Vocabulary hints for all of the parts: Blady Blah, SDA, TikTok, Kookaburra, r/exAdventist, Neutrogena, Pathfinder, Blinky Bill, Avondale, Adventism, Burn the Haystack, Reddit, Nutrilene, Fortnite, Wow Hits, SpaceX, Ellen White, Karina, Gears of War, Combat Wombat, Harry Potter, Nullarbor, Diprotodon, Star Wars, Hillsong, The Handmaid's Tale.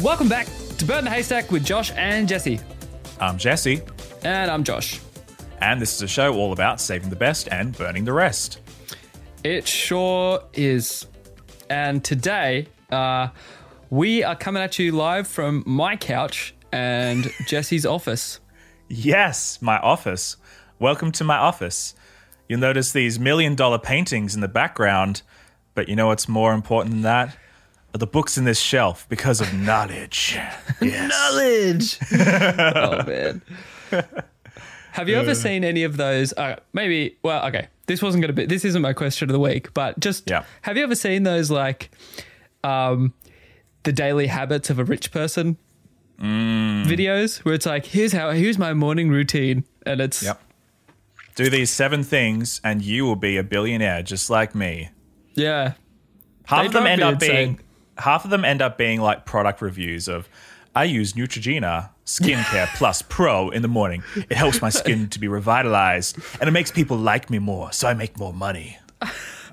Welcome back to Burn the Haystack with Josh and Jesse. I'm Jesse. And I'm Josh. And this is a show all about saving the best and burning the rest. It sure is. And today, we are coming at you live from my couch and Jesse's office. Yes, my office. Welcome to my office. You'll notice these $1 million paintings in the background, but you know what's more important than that? The books in this shelf because of knowledge. Knowledge! Oh, man. Have you ever seen any of those? This wasn't going to be, this isn't my question of the week, but just have you ever seen those like the daily habits of a rich person videos where it's like, here's my morning routine, and it's do these 7 things and you will be a billionaire just like me. Yeah. Half of them end up being like product reviews of, I use Neutrogena Skincare Plus Pro in the morning. It helps my skin to be revitalized and it makes people like me more, so I make more money.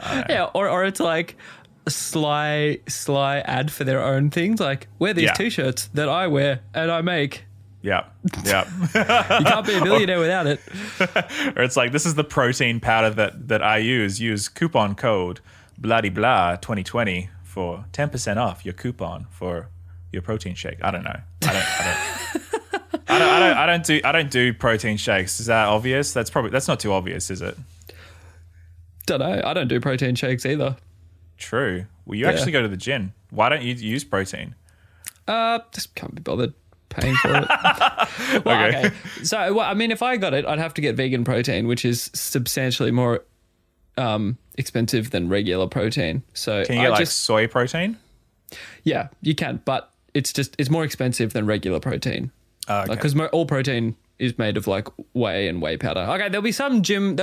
Yeah, or it's like a sly ad for their own things. Like, wear these T-shirts that I wear and I make. Yeah, yeah. You can't be a billionaire without it. Or it's like, this is the protein powder that I use. Use coupon code Blady Blah 2020 for 10% off your coupon for your protein shake. I don't know. I don't do protein shakes. Is that obvious? That's not too obvious, is it? Don't know. I don't do protein shakes either. True. Well, you actually go to the gym. Why don't you use protein? Just can't be bothered paying for it. Well, okay. So, if I got it, I'd have to get vegan protein, which is substantially more expensive than regular protein. So can you get soy protein? Yeah, you can, but it's more expensive than regular protein. Because all protein is made of like whey and whey powder. Okay, there'll be some gym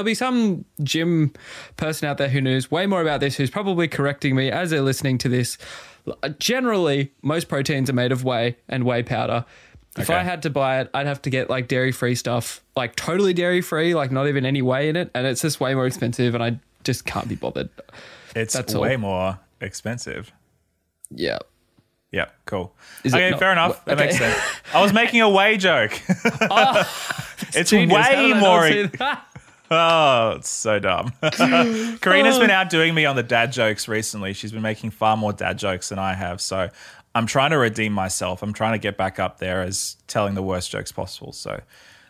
person out there who knows way more about this, who's probably correcting me as they're listening to this. Generally, most proteins are made of whey and whey powder. If I had to buy it, I'd have to get like dairy-free stuff, like totally dairy-free, like not even any whey in it, and it's just way more expensive, and I just can't be bothered. That's way more expensive. Yeah. Yeah, cool. Fair enough. That makes sense. I was making a whey joke. It's genius. Way more... it's so dumb. Karina's been outdoing me on the dad jokes recently. She's been making far more dad jokes than I have, so... I'm trying to redeem myself. I'm trying to get back up there as telling the worst jokes possible. So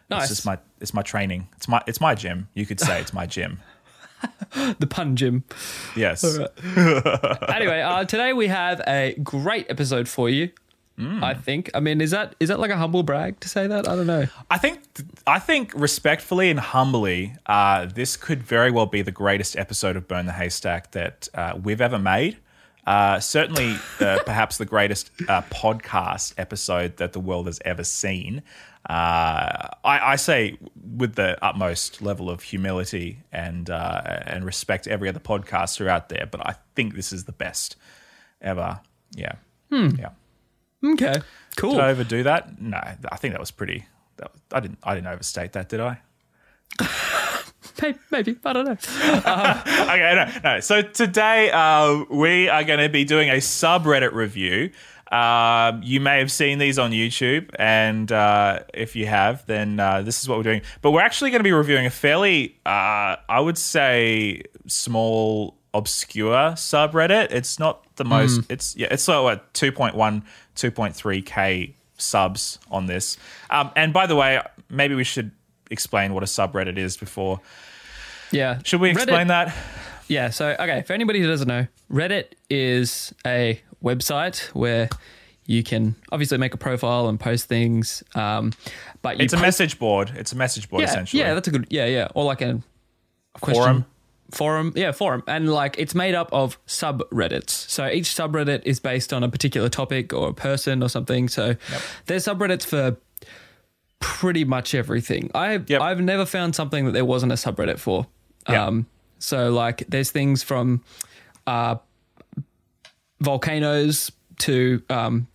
nice. It's just my training. It's my gym. You could say it's my gym. The pun gym. Yes. All right. Anyway, today we have a great episode for you. I think. I mean, is that like a humble brag to say that? I don't know. I think respectfully and humbly, this could very well be the greatest episode of Burn the Haystack that we've ever made. Certainly perhaps the greatest podcast episode that the world has ever seen. I say with the utmost level of humility and respect every other podcaster out there, but I think this is the best ever. Yeah. Yeah. Okay, cool. Did I overdo that? No, I think that was pretty... I didn't overstate that, did I? Maybe. I don't know. Okay, no. So today we are going to be doing a subreddit review. You may have seen these on YouTube, and if you have, then this is what we're doing. But we're actually going to be reviewing a fairly, I would say, small, obscure subreddit. It's not the most... It's like 2.1, 2.3K subs on this. And by the way, maybe we should... explain what a subreddit is before. Yeah. Should we explain that? Yeah. So, okay, for anybody who doesn't know, Reddit is a website where you can obviously make a profile and post things. But it's a message board. It's a message board, essentially. Yeah, that's a good... Yeah, yeah. Or like a forum. Forum. And like it's made up of subreddits. So each subreddit is based on a particular topic or a person or something. So there's subreddits for... pretty much everything. I've never found something that there wasn't a subreddit for. So like there's things from volcanoes to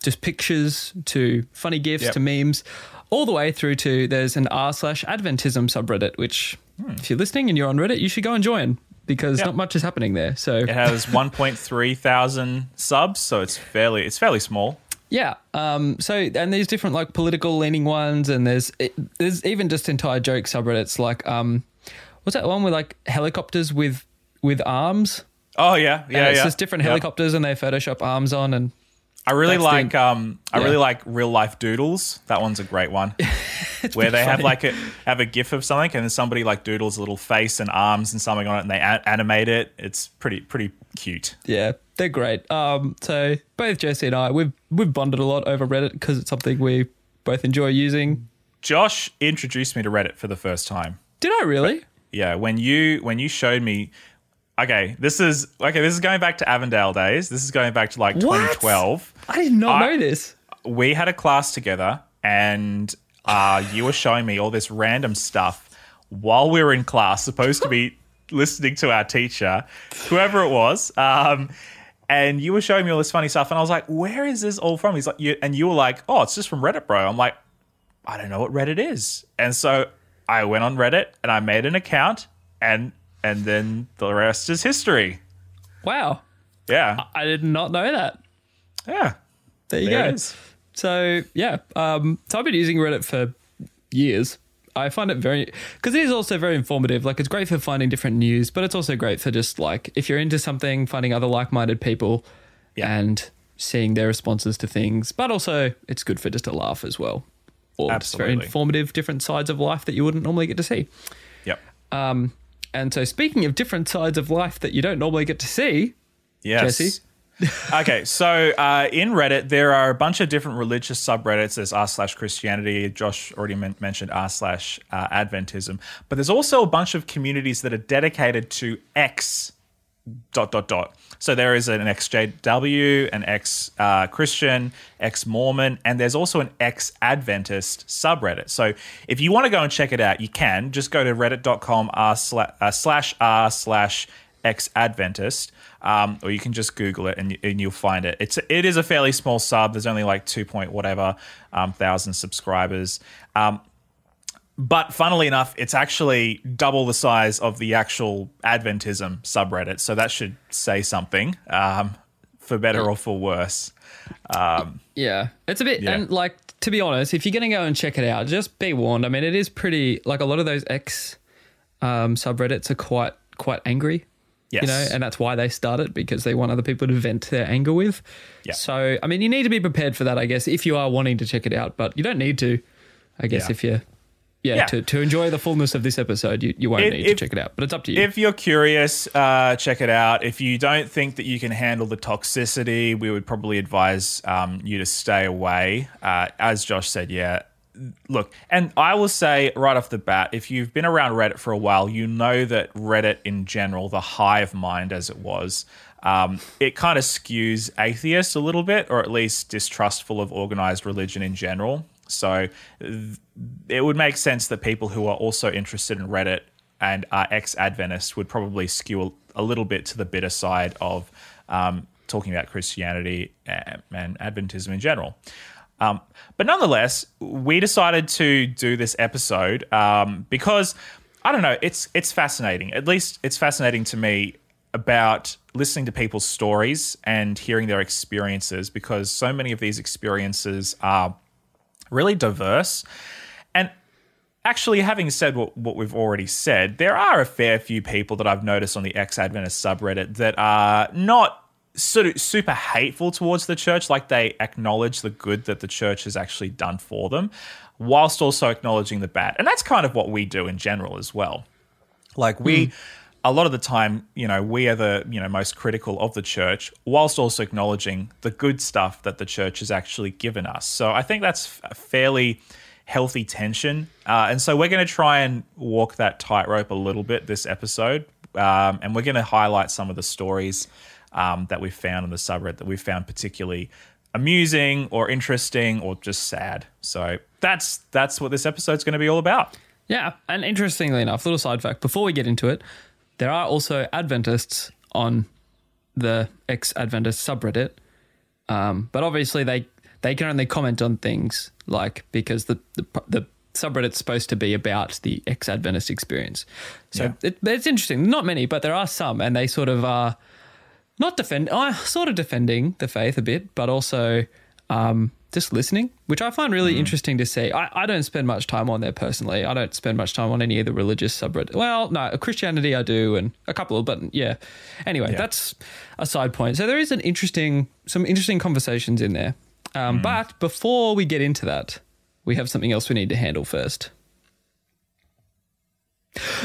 just pictures to funny gifs to memes, all the way through to there's an r/Adventism subreddit, which if you're listening and you're on Reddit, you should go and join because not much is happening there. So it has 1.3 thousand subs, so it's fairly small. Yeah. So, and there's different like political leaning ones, and there's even just entire joke subreddits. Like, what's that one with like helicopters with arms? Oh yeah, yeah. And it's just different helicopters, and they Photoshop arms on. And I really like really like real life doodles. That one's a great one, where they have like a gif of something, and then somebody like doodles a little face and arms and something on it, and they animate it. It's pretty cute. Yeah. They're great. So both Jesse and I, we've bonded a lot over Reddit because it's something we both enjoy using. Josh introduced me to Reddit for the first time. Did I really? But, yeah. When you showed me, this is going back to Avondale days. This is going back to like 2012. I did not know this. We had a class together, and you were showing me all this random stuff while we were in class, supposed to be listening to our teacher, whoever it was. And you were showing me all this funny stuff, and I was like, "Where is this all from?" He's like, "You were like, oh, it's just from Reddit, bro." I'm like, "I don't know what Reddit is," and so I went on Reddit and I made an account, and then the rest is history. Wow. Yeah, I did not know that. Yeah, there you go. So yeah, so I've been using Reddit for years. I find it very, because it is also very informative. Like, it's great for finding different news, but it's also great for just like, if you're into something, finding other like-minded people and seeing their responses to things, but also it's good for just a laugh as well. Or just very informative, different sides of life that you wouldn't normally get to see. Yep. And so speaking of different sides of life that you don't normally get to see, Jesse. Okay, so in Reddit, there are a bunch of different religious subreddits. There's r/Christianity. Josh already mentioned r/Adventism. But there's also a bunch of communities that are dedicated to X ... So there is an XJW, an ex-Christian, ex-Mormon, and there's also an ex-Adventist subreddit. So if you want to go and check it out, you can. Just go to reddit.com r/ex-Adventist. Or you can just Google it and you'll find it. It is a fairly small sub. There's only like 2,000 subscribers. But funnily enough, it's actually double the size of the actual Adventism subreddit. So that should say something, for better or for worse. It's a bit... Yeah. And like, to be honest, if you're going to go and check it out, just be warned. I mean, it is pretty... Like, a lot of those X subreddits are quite angry. Yes. You know, and that's why they start it, because they want other people to vent their anger with. Yeah. So, I mean, you need to be prepared for that, I guess, if you are wanting to check it out. But you don't need to, I guess, if you're... Yeah. To enjoy the fullness of this episode, you won't need to check it out, but it's up to you. If you're curious, check it out. If you don't think that you can handle the toxicity, we would probably advise you to stay away. As Josh said, look, and I will say right off the bat, if you've been around Reddit for a while, you know that Reddit in general, the hive mind as it was, it kind of skews atheists a little bit, or at least distrustful of organized religion in general. So it would make sense that people who are also interested in Reddit and are ex-Adventists would probably skew a little bit to the bitter side of talking about Christianity and Adventism in general. But nonetheless, we decided to do this episode because, I don't know, it's fascinating. At least it's fascinating to me about listening to people's stories and hearing their experiences, because so many of these experiences are really diverse. And actually, having said what we've already said, there are a fair few people that I've noticed on the ex-Adventist subreddit that are not sort of super hateful towards the church. Like, they acknowledge the good that the church has actually done for them, whilst also acknowledging the bad. And that's kind of what we do in general as well. Like, we... A lot of the time, you know, we are the, you know, most critical of the church, whilst also acknowledging the good stuff that the church has actually given us. So I think that's a fairly healthy tension. And so we're going to try and walk that tightrope a little bit this episode. And we're going to highlight some of the stories that we found on the subreddit that we found particularly amusing or interesting or just sad. So that's what this episode's going to be all about. Yeah. And interestingly enough, little side fact, before we get into it, there are also Adventists on the r/exAdventist subreddit. But obviously they can only comment on things like, because the subreddit's supposed to be about the r/exAdventist experience. So it's interesting. Not many, but there are some, and they sort of are defending the faith a bit, but also just listening, which I find really interesting to see. I don't spend much time on there personally. I don't spend much time on any of the religious subreddit. Well, no, Christianity I do, and a couple, but yeah. Anyway, that's a side point. So there is some interesting conversations in there. But before we get into that, we have something else we need to handle first.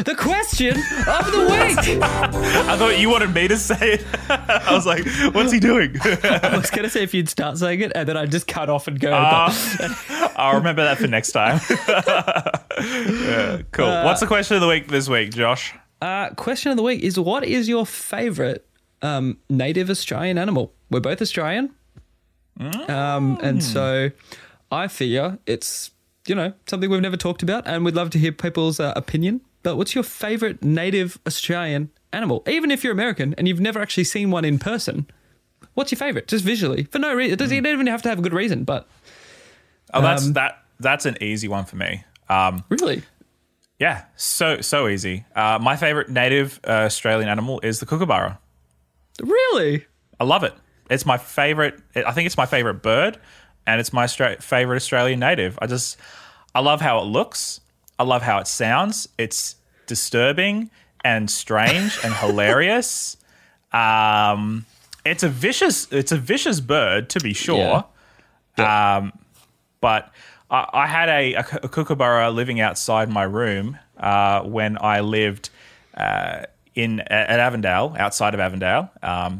The question of the week. I thought you wanted me to say it. I was like, what's he doing? I was going to say if you'd start saying it, and then I'd just cut off and go. I'll remember that for next time. Yeah, cool. What's the question of the week this week, Josh? Question of the week is, what is your favourite native Australian animal? We're both Australian. And so I figure it's, something we've never talked about, and we'd love to hear people's opinion. But what's your favourite native Australian animal? Even if you're American and you've never actually seen one in person, what's your favourite? Just visually, for no reason. You don't even have to have a good reason. But that's an easy one for me. Really? Yeah, so easy. My favourite native Australian animal is the kookaburra. Really? I love it. It's my favourite. I think it's my favourite bird. And it's my favourite Australian native. I love how it looks. I love how it sounds. It's disturbing and strange and hilarious. It's a vicious bird, to be sure. Yeah. But I had a kookaburra living outside my room when I lived at Avondale, outside of Avondale.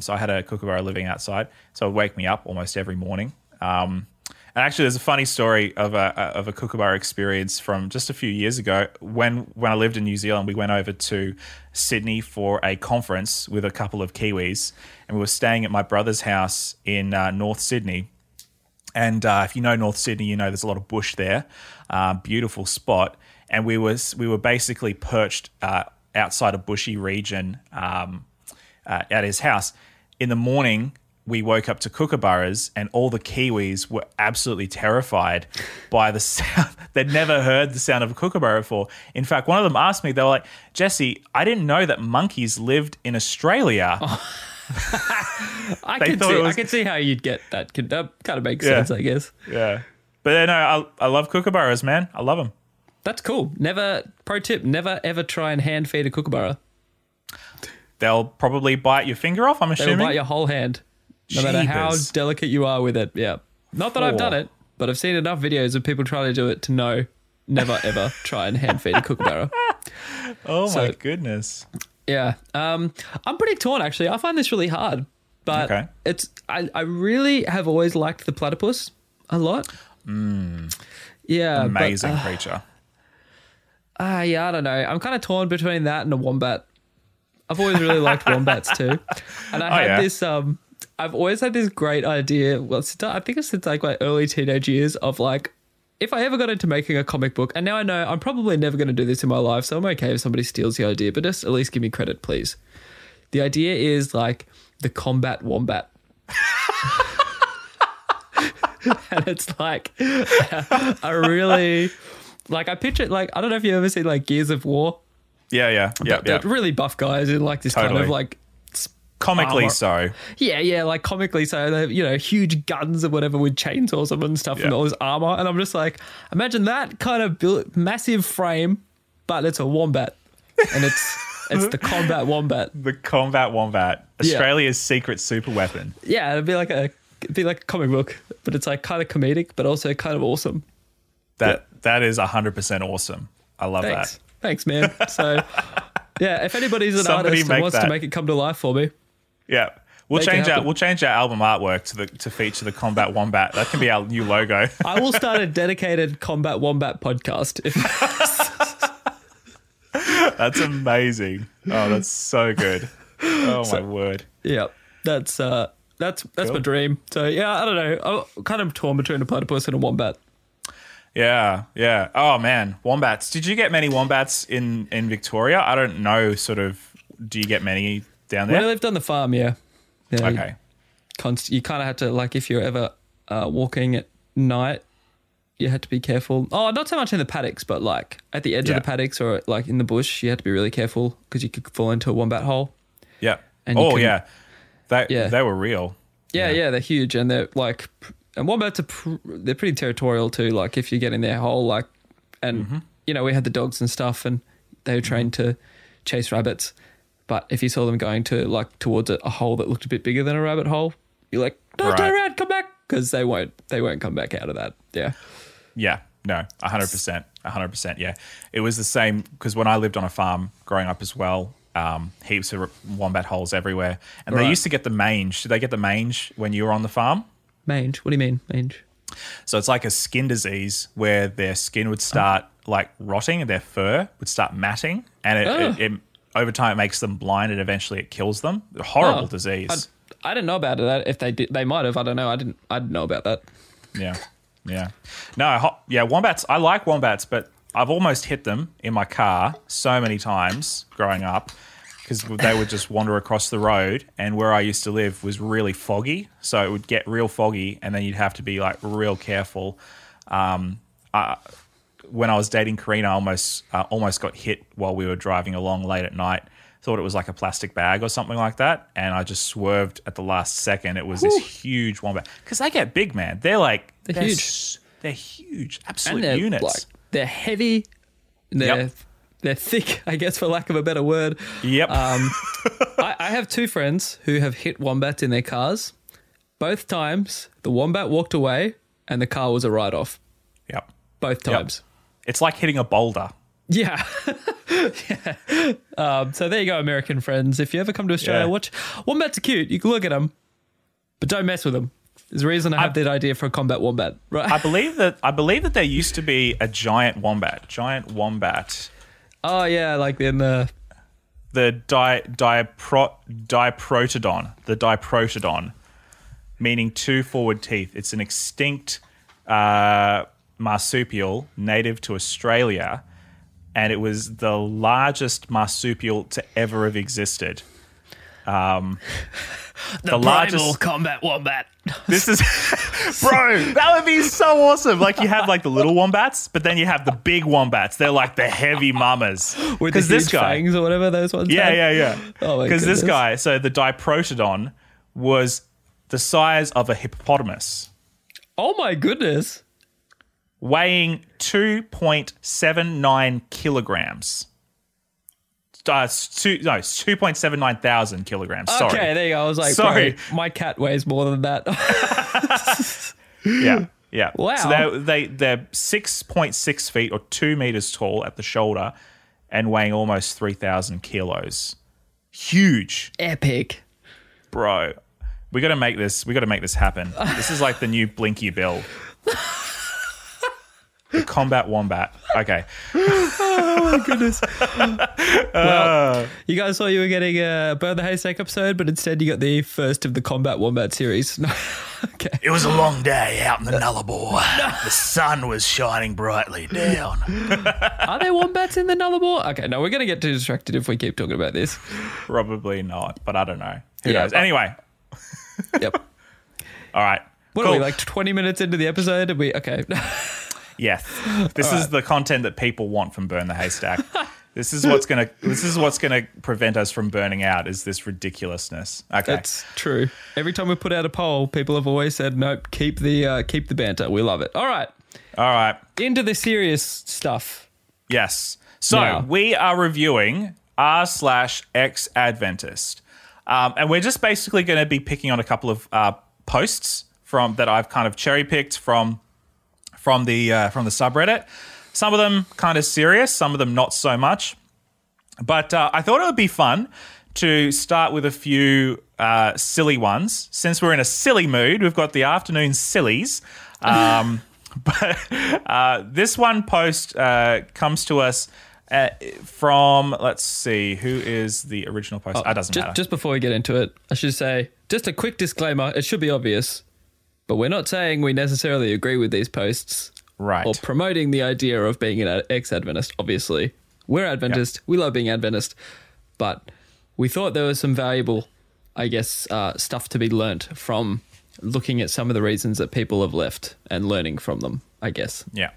So I had a kookaburra living outside. So it would wake me up almost every morning. And actually, there's a funny story of a kookaburra experience from just a few years ago when I lived in New Zealand. We went over to Sydney for a conference with a couple of Kiwis, and we were staying at my brother's house in North Sydney. And if you know North Sydney, you know there's a lot of bush there, beautiful spot. And we were basically perched outside a bushy region at his house. In the morning, we woke up to kookaburras, and all the Kiwis were absolutely terrified by the sound. They'd never heard the sound of a kookaburra before. In fact, one of them asked me, they were like, "Jesse, I didn't know that monkeys lived in Australia." Oh. I could see how you'd get that. That kind of makes sense, I guess. Yeah. But I love kookaburras, man. I love them. That's cool. Pro tip, never ever try and hand feed a kookaburra. They'll probably bite your finger off, I'm assuming. They'll bite your whole hand. No matter how delicate you are with it, yeah. Not that I've done it, but I've seen enough videos of people trying to do it to know never, ever try and hand feed a kookaburra. My goodness. Yeah. I'm pretty torn, actually. I find this really hard, but I really have always liked the platypus a lot. Mm. Yeah. Amazing creature. Yeah, I don't know. I'm kind of torn between that and a wombat. I've always really liked wombats too. And I had this... I've always had this great idea. Well, I think it's since like my early teenage years of like, if I ever got into making a comic book, and now I know I'm probably never going to do this in my life, so I'm okay if somebody steals the idea, but just at least give me credit, please. The idea is like the Combat Wombat. And it's like a really, like I picture it like, I don't know if you've ever seen like Gears of War. Yeah. Really buff guys in like this kind of like, comically so. Yeah, like comically so. They have, huge guns or whatever with chainsaws and stuff and all this armor. And I'm just like, imagine that kind of built, massive frame, but it's a wombat. And it's the Combat Wombat. The Combat Wombat. Australia's secret super weapon. Yeah, it'd be like a comic book, but it's like kind of comedic, but also kind of awesome. That is 100% awesome. I love that. Thanks, man. So, yeah, if anybody's an artist and wants to make it come to life for me, yeah, we'll change our album artwork to feature the Combat Wombat. That can be our new logo. I will start a dedicated Combat Wombat podcast. That's amazing. Oh, that's so good. Oh my word. Yeah, that's cool. My dream. So yeah, I don't know. I'm kind of torn between a platypus and a wombat. Yeah. Oh man, wombats. Did you get many wombats in Victoria? I don't know. Sort of. Do you get many down there? When I lived on the farm, yeah. Okay. You kind of had to, like, if you're ever walking at night, you had to be careful. Oh, not so much in the paddocks, but like at the edge of the paddocks or like in the bush, you had to be really careful because you could fall into a wombat hole. Yeah. And they were real. Yeah, they're huge, and they're like, and wombats are they're pretty territorial too. Like if you get in their hole, like, and you know, we had the dogs and stuff, and they were trained to chase rabbits. But if you saw them going to like towards a hole that looked a bit bigger than a rabbit hole, you're like, "No, turn around, come back," because they won't come back out of that. Yeah. Yeah, no, 100%. 100%, yeah. It was the same because when I lived on a farm growing up as well, heaps of wombat holes everywhere. And they used to get the mange. Did they get the mange when you were on the farm? Mange? What do you mean, mange? So it's like a skin disease where their skin would start like rotting and their fur would start matting. And it over time it makes them blind and eventually it kills them. A horrible disease. I didn't know about that. If they did, they might have. I don't know. I didn't know about that. Yeah. Yeah. No, yeah, wombats, I like wombats, but I've almost hit them in my car so many times growing up because they would just wander across the road, and where I used to live was really foggy, so it would get real foggy and then you'd have to be like real careful. When I was dating Karina, I almost got hit while we were driving along late at night. Thought it was like a plastic bag or something like that, and I just swerved at the last second. It was this huge wombat because they get big, man. They're like they're huge. They're huge, absolute units. Like, they're heavy. They're thick, I guess, for lack of a better word. Yep. I have two friends who have hit wombats in their cars. Both times, the wombat walked away, and the car was a write-off. Yep. Both times. Yep. It's like hitting a boulder. Yeah. Yeah. So there you go, American friends. If you ever come to Australia, watch wombats are cute. You can look at them, but don't mess with them. There's a reason I have that idea for a combat wombat, right? I believe that there used to be a giant wombat. Oh yeah, like in the Diprotodon, meaning two forward teeth. It's an extinct marsupial native to Australia. And it was the largest marsupial to ever have existed. The largest combat wombat. This is, bro, that would be so awesome. Like you have like the little wombats, but then you have the big wombats. They're like the heavy mamas. With the huge fangs or whatever those ones. Yeah. Oh my goodness. Because this guy, so the Diprotodon was the size of a hippopotamus. Oh my goodness. Weighing 2.79 kilograms. 2.79 thousand kilograms. Sorry. Okay, there you go. I was like, sorry, my cat weighs more than that. Yeah. Wow. So they're 6.6 feet or 2 meters tall at the shoulder and weighing almost 3,000 kilos. Huge. Epic. Bro, we got to make this happen. This is like the new Blinky Bill. The combat wombat. Okay. Oh, my goodness. Well, you guys thought you were getting a Burn the Haystack episode, but instead you got the first of the combat wombat series. Okay. It was a long day out in the Nullarbor. The sun was shining brightly down. Are there wombats in the Nullarbor? Okay, no, we're going to get too distracted if we keep talking about this. Probably not, but I don't know. Who knows? Anyway. Yep. All right. What are we, like 20 minutes into the episode? Okay. Yes, this is the content that people want from Burn the Haystack. This is what's gonna prevent us from burning out. Is this ridiculousness? Okay, that's true. Every time we put out a poll, people have always said, "Nope, keep the banter. We love it." All right. Into the serious stuff. Yes. So we are reviewing r/exAdventist, and we're just basically going to be picking on a couple of posts from that I've kind of cherry picked from the subreddit. Some of them kind of serious, some of them not so much. But I thought it would be fun to start with a few silly ones. Since we're in a silly mood, we've got the afternoon sillies. But this one post comes to us from, let's see, who is the original post? It doesn't matter. Just before we get into it, I should say, just a quick disclaimer, it should be obvious, but we're not saying we necessarily agree with these posts or promoting the idea of being an ex-Adventist, obviously. We're Adventist. Yep. We love being Adventist. But we thought there was some valuable I guess, stuff to be learnt from looking at some of the reasons that people have left and learning from them, I guess. Yeah.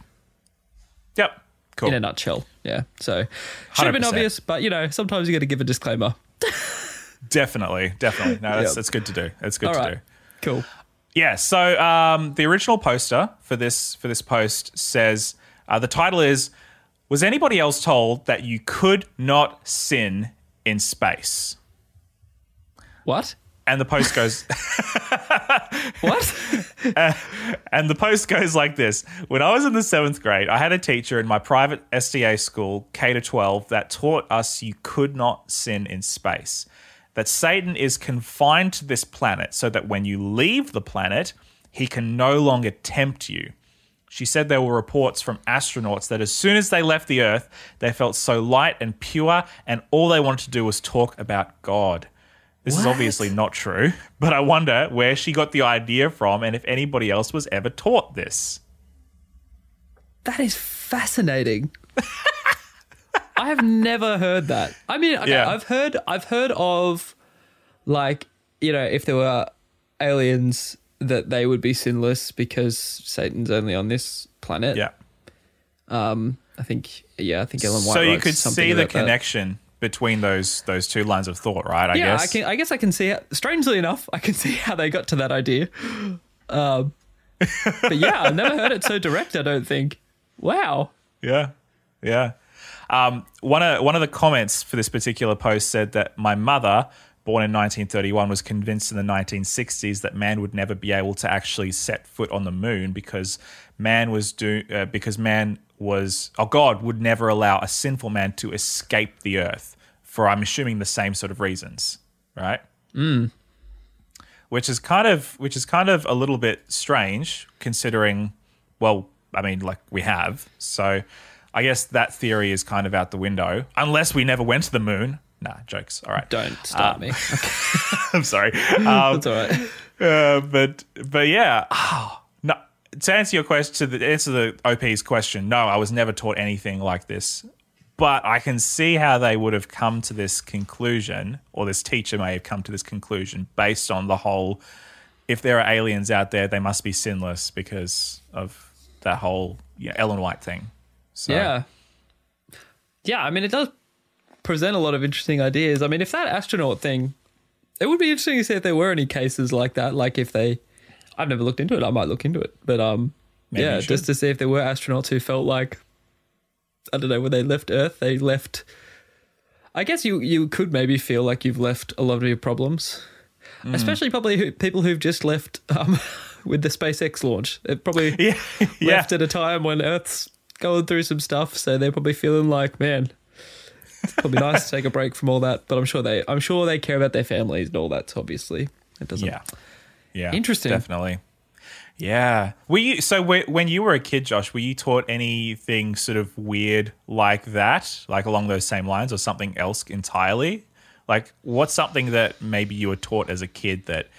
Yep. Cool. In a nutshell. Yeah. So, should have been obvious, but, you know, sometimes you got to give a disclaimer. Definitely. No, that's good to do. That's good to do. Cool. Yeah. So, the original poster for this post says, the title is, "Was anybody else told that you could not sin in space?" What? And the post goes... What? And the post goes like this. "When I was in the 7th grade, I had a teacher in my private SDA school, K-12, that taught us you could not sin in space, that Satan is confined to this planet so that when you leave the planet, he can no longer tempt you. She said there were reports from astronauts that as soon as they left the Earth, they felt so light and pure and all they wanted to do was talk about God. This is obviously not true, but I wonder where she got the idea from and if anybody else was ever taught this." That is fascinating. I have never heard that. I mean, okay, yeah. I've heard of, like, you know, if there were aliens that they would be sinless because Satan's only on this planet. Yeah. I think Ellen White. So you could see the connection between those two lines of thought, right? I guess. I guess I can see how, strangely enough, I can see how they got to that idea. But yeah, I've never heard it so direct, I don't think. Wow. Yeah. Yeah. One of the comments for this particular post said that my mother, born in 1931, was convinced in the 1960s that man would never be able to actually set foot on the moon because God would never allow a sinful man to escape the earth for, I'm assuming, the same sort of reasons, right? Mm. Which is kind of a little bit strange considering, well, I mean, like, we have. So I guess that theory is kind of out the window unless we never went to the moon. Nah, jokes. All right. Don't start me. Okay. I'm sorry. That's all right. But yeah. Oh, no. To answer your question, to answer the OP's question, no, I was never taught anything like this. But I can see how they would have come to this conclusion, or this teacher may have come to this conclusion based on the whole, if there are aliens out there, they must be sinless because of that whole Ellen White thing. So. Yeah. Yeah, I mean, it does present a lot of interesting ideas. I mean, if that astronaut thing, it would be interesting to see if there were any cases like that, like if they, I've never looked into it, I might look into it, but yeah, just to see if there were astronauts who felt like, I don't know, when they left Earth, they left, I guess you could maybe feel like you've left a lot of your problems, especially probably people who've just left with the SpaceX launch. It probably left at a time when Earth's going through some stuff, so they're probably feeling like, man, it's probably nice to take a break from all that, but I'm sure they care about their families and all that. So obviously, it doesn't. Yeah, interesting. Definitely. Yeah. When you were a kid, Josh, were you taught anything sort of weird like that, like along those same lines, or something else entirely? Like, what's something that maybe you were taught as a kid that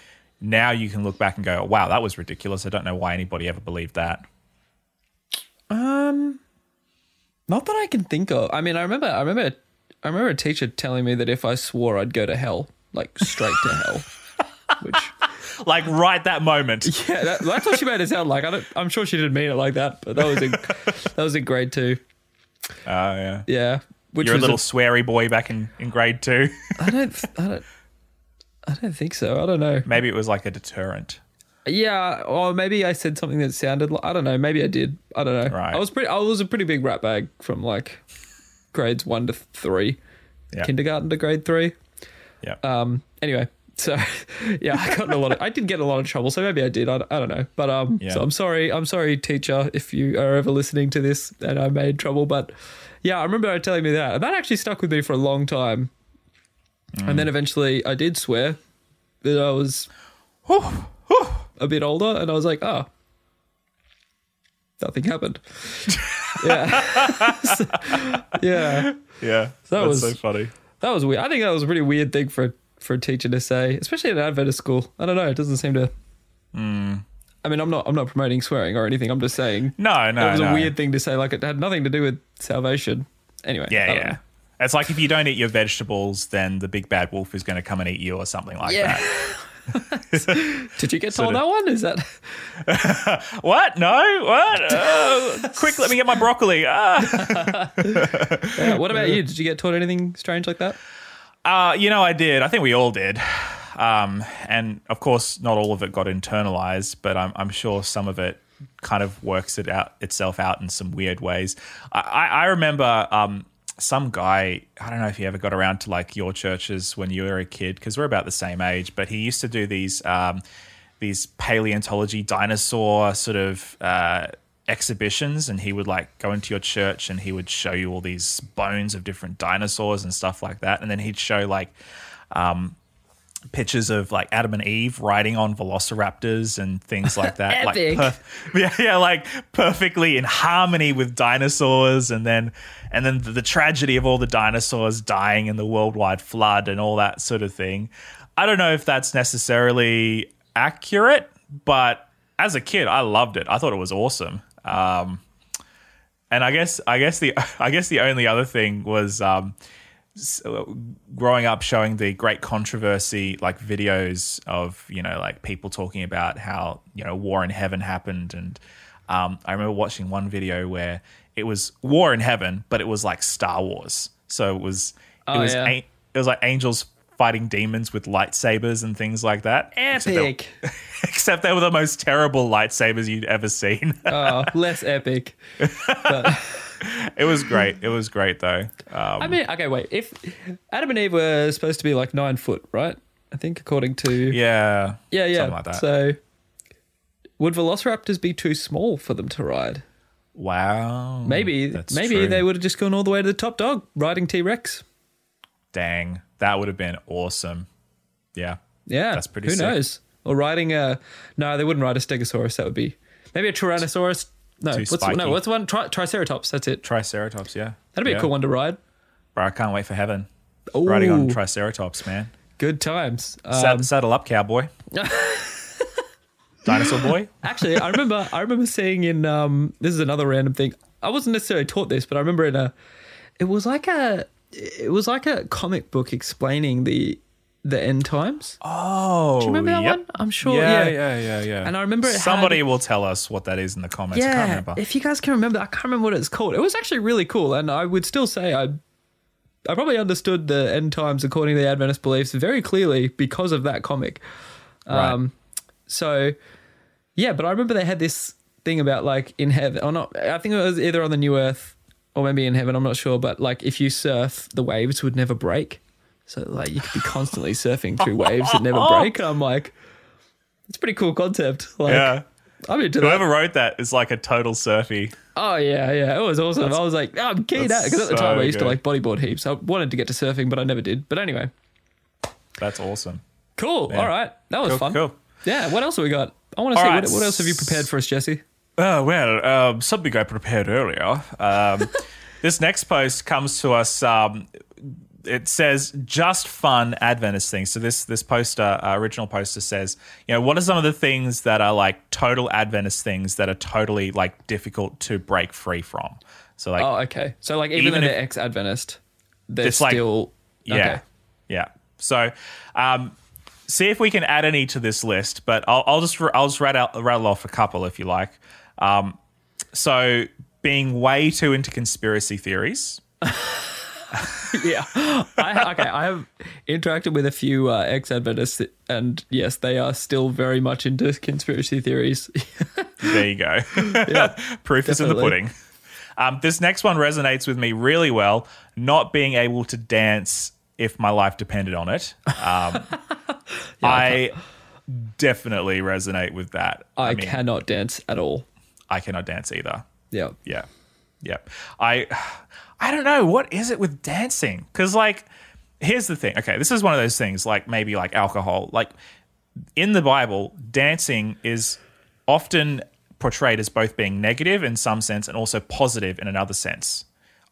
now you can look back and go, "Wow, that was ridiculous. I don't know why anybody ever believed that." Not that I can think of. I mean, I remember a teacher telling me that if I swore, I'd go to hell, like straight to hell, which, like, right that moment. Yeah, that's what she made it sound like. I'm sure she didn't mean it like that, but that was in grade 2. Oh yeah, yeah. Which You're a little sweary boy back in grade 2. I don't think so. I don't know. Maybe it was like a deterrent. Yeah, or maybe I said something that sounded like, I don't know. Maybe I did. I don't know. Right. I was a pretty big rat bag from like grades 1 to 3, kindergarten to grade 3. Yeah. Anyway, so yeah, I did get a lot of trouble. So maybe I did. I don't know. But so I'm sorry, teacher, if you are ever listening to this and I made trouble. But yeah, I remember her telling me that, and that actually stuck with me for a long time. Mm. And then eventually, I did swear that I was a bit older, and I was like, oh, nothing happened. Yeah. So, yeah. Yeah. That was so funny. That was weird. I think that was a pretty weird thing for a teacher to say, especially at an Adventist school. I don't know. It doesn't seem to... Mm. I mean, I'm not promoting swearing or anything. I'm just saying... No, It was a weird thing to say. Like, it had nothing to do with salvation. Anyway. Yeah, yeah. It's like if you don't eat your vegetables, then the big bad wolf is going to come and eat you or something like that. Did you get told that one? Is that what? No, what? Quick, let me get my broccoli. Yeah, what about you? Did you get told anything strange like that? I did. I think we all did. And of course, not all of it got internalized, but I'm sure some of it kind of works itself out in some weird ways. I remember. Some guy, I don't know if he ever got around to like your churches when you were a kid, because we're about the same age, but he used to do these paleontology dinosaur sort of exhibitions, and he would like go into your church and he would show you all these bones of different dinosaurs and stuff like that. And then he'd show like pictures of like Adam and Eve riding on velociraptors and things like that. Epic. Like like perfectly in harmony with dinosaurs, and then the tragedy of all the dinosaurs dying in the worldwide flood and all that sort of thing. I don't know if that's necessarily accurate, but as a kid I loved it. I thought it was awesome. And I guess the only other thing was so growing up showing the Great Controversy, like videos of, like people talking about how, war in heaven happened. And I remember watching one video where it was war in heaven, but it was like Star Wars. So it was like angels fighting demons with lightsabers and things like that. Epic. Except they were the most terrible lightsabers you'd ever seen. Oh, less epic. But It was great, though. If Adam and Eve were supposed to be like 9 foot, right? I think according to... Yeah. Something like that. So would velociraptors be too small for them to ride? Wow. Maybe they would have just gone all the way to the top dog, riding T-Rex. Dang, that would have been awesome. Yeah. Yeah. That's pretty sick. Who knows? Or riding a... No, they wouldn't ride a stegosaurus. That would be... Maybe a tyrannosaurus... No, what's the one? Triceratops, that's it. Triceratops, yeah. That'd be a cool one to ride. Bro, I can't wait for heaven. Ooh. Riding on Triceratops, man. Good times. Saddle up, cowboy. Dinosaur boy. Actually, I remember seeing in, this is another random thing. I wasn't necessarily taught this, but I remember it was like a comic book explaining the end times. Oh, do you remember that one? I'm sure. Yeah. And I remember somebody will tell us what that is in the comments. Yeah, I can't remember. If you guys can remember, I can't remember what it's called. It was actually really cool, and I would still say I probably understood the end times according to the Adventist beliefs very clearly because of that comic. Right. So, yeah, but I remember they had this thing about like in heaven or not. I think it was either on the New Earth or maybe in heaven. I'm not sure, but like if you surf, the waves would never break. So, like, you could be constantly surfing through waves that never break. And I'm like, it's a pretty cool concept. Like, yeah. I'm into that. Whoever wrote that is like a total surfy. Oh, yeah. It was awesome. I was like, I'm keen at it. Because at the time I used to like bodyboard heaps. I wanted to get to surfing, but I never did. But anyway. That's awesome. Cool. Yeah. All right. That was fun. Cool. Yeah. What else have we got? I want to see what else have you prepared for us, Jesse? Something I prepared earlier. This next post comes to us... it says just fun Adventist things. So this poster, original poster says, what are some of the things that are like total Adventist things that are totally like difficult to break free from? So like, oh, okay. So like even though they're ex-Adventist, they're still, like, okay. Yeah. So, see if we can add any to this list, but I'll just rattle off a couple if you like. So being way too into conspiracy theories. Yeah. I have interacted with a few ex-Adventists, and yes, they are still very much into conspiracy theories. There you go. Yeah, proof is in the pudding. This next one resonates with me really well, not being able to dance if my life depended on it. I definitely resonate with that. I mean, cannot dance at all. I cannot dance either. Yeah. Yeah. Yeah. I don't know. What is it with dancing? Because, like, here's the thing. Okay, this is one of those things, like maybe like alcohol. Like, in the Bible, dancing is often portrayed as both being negative in some sense and also positive in another sense.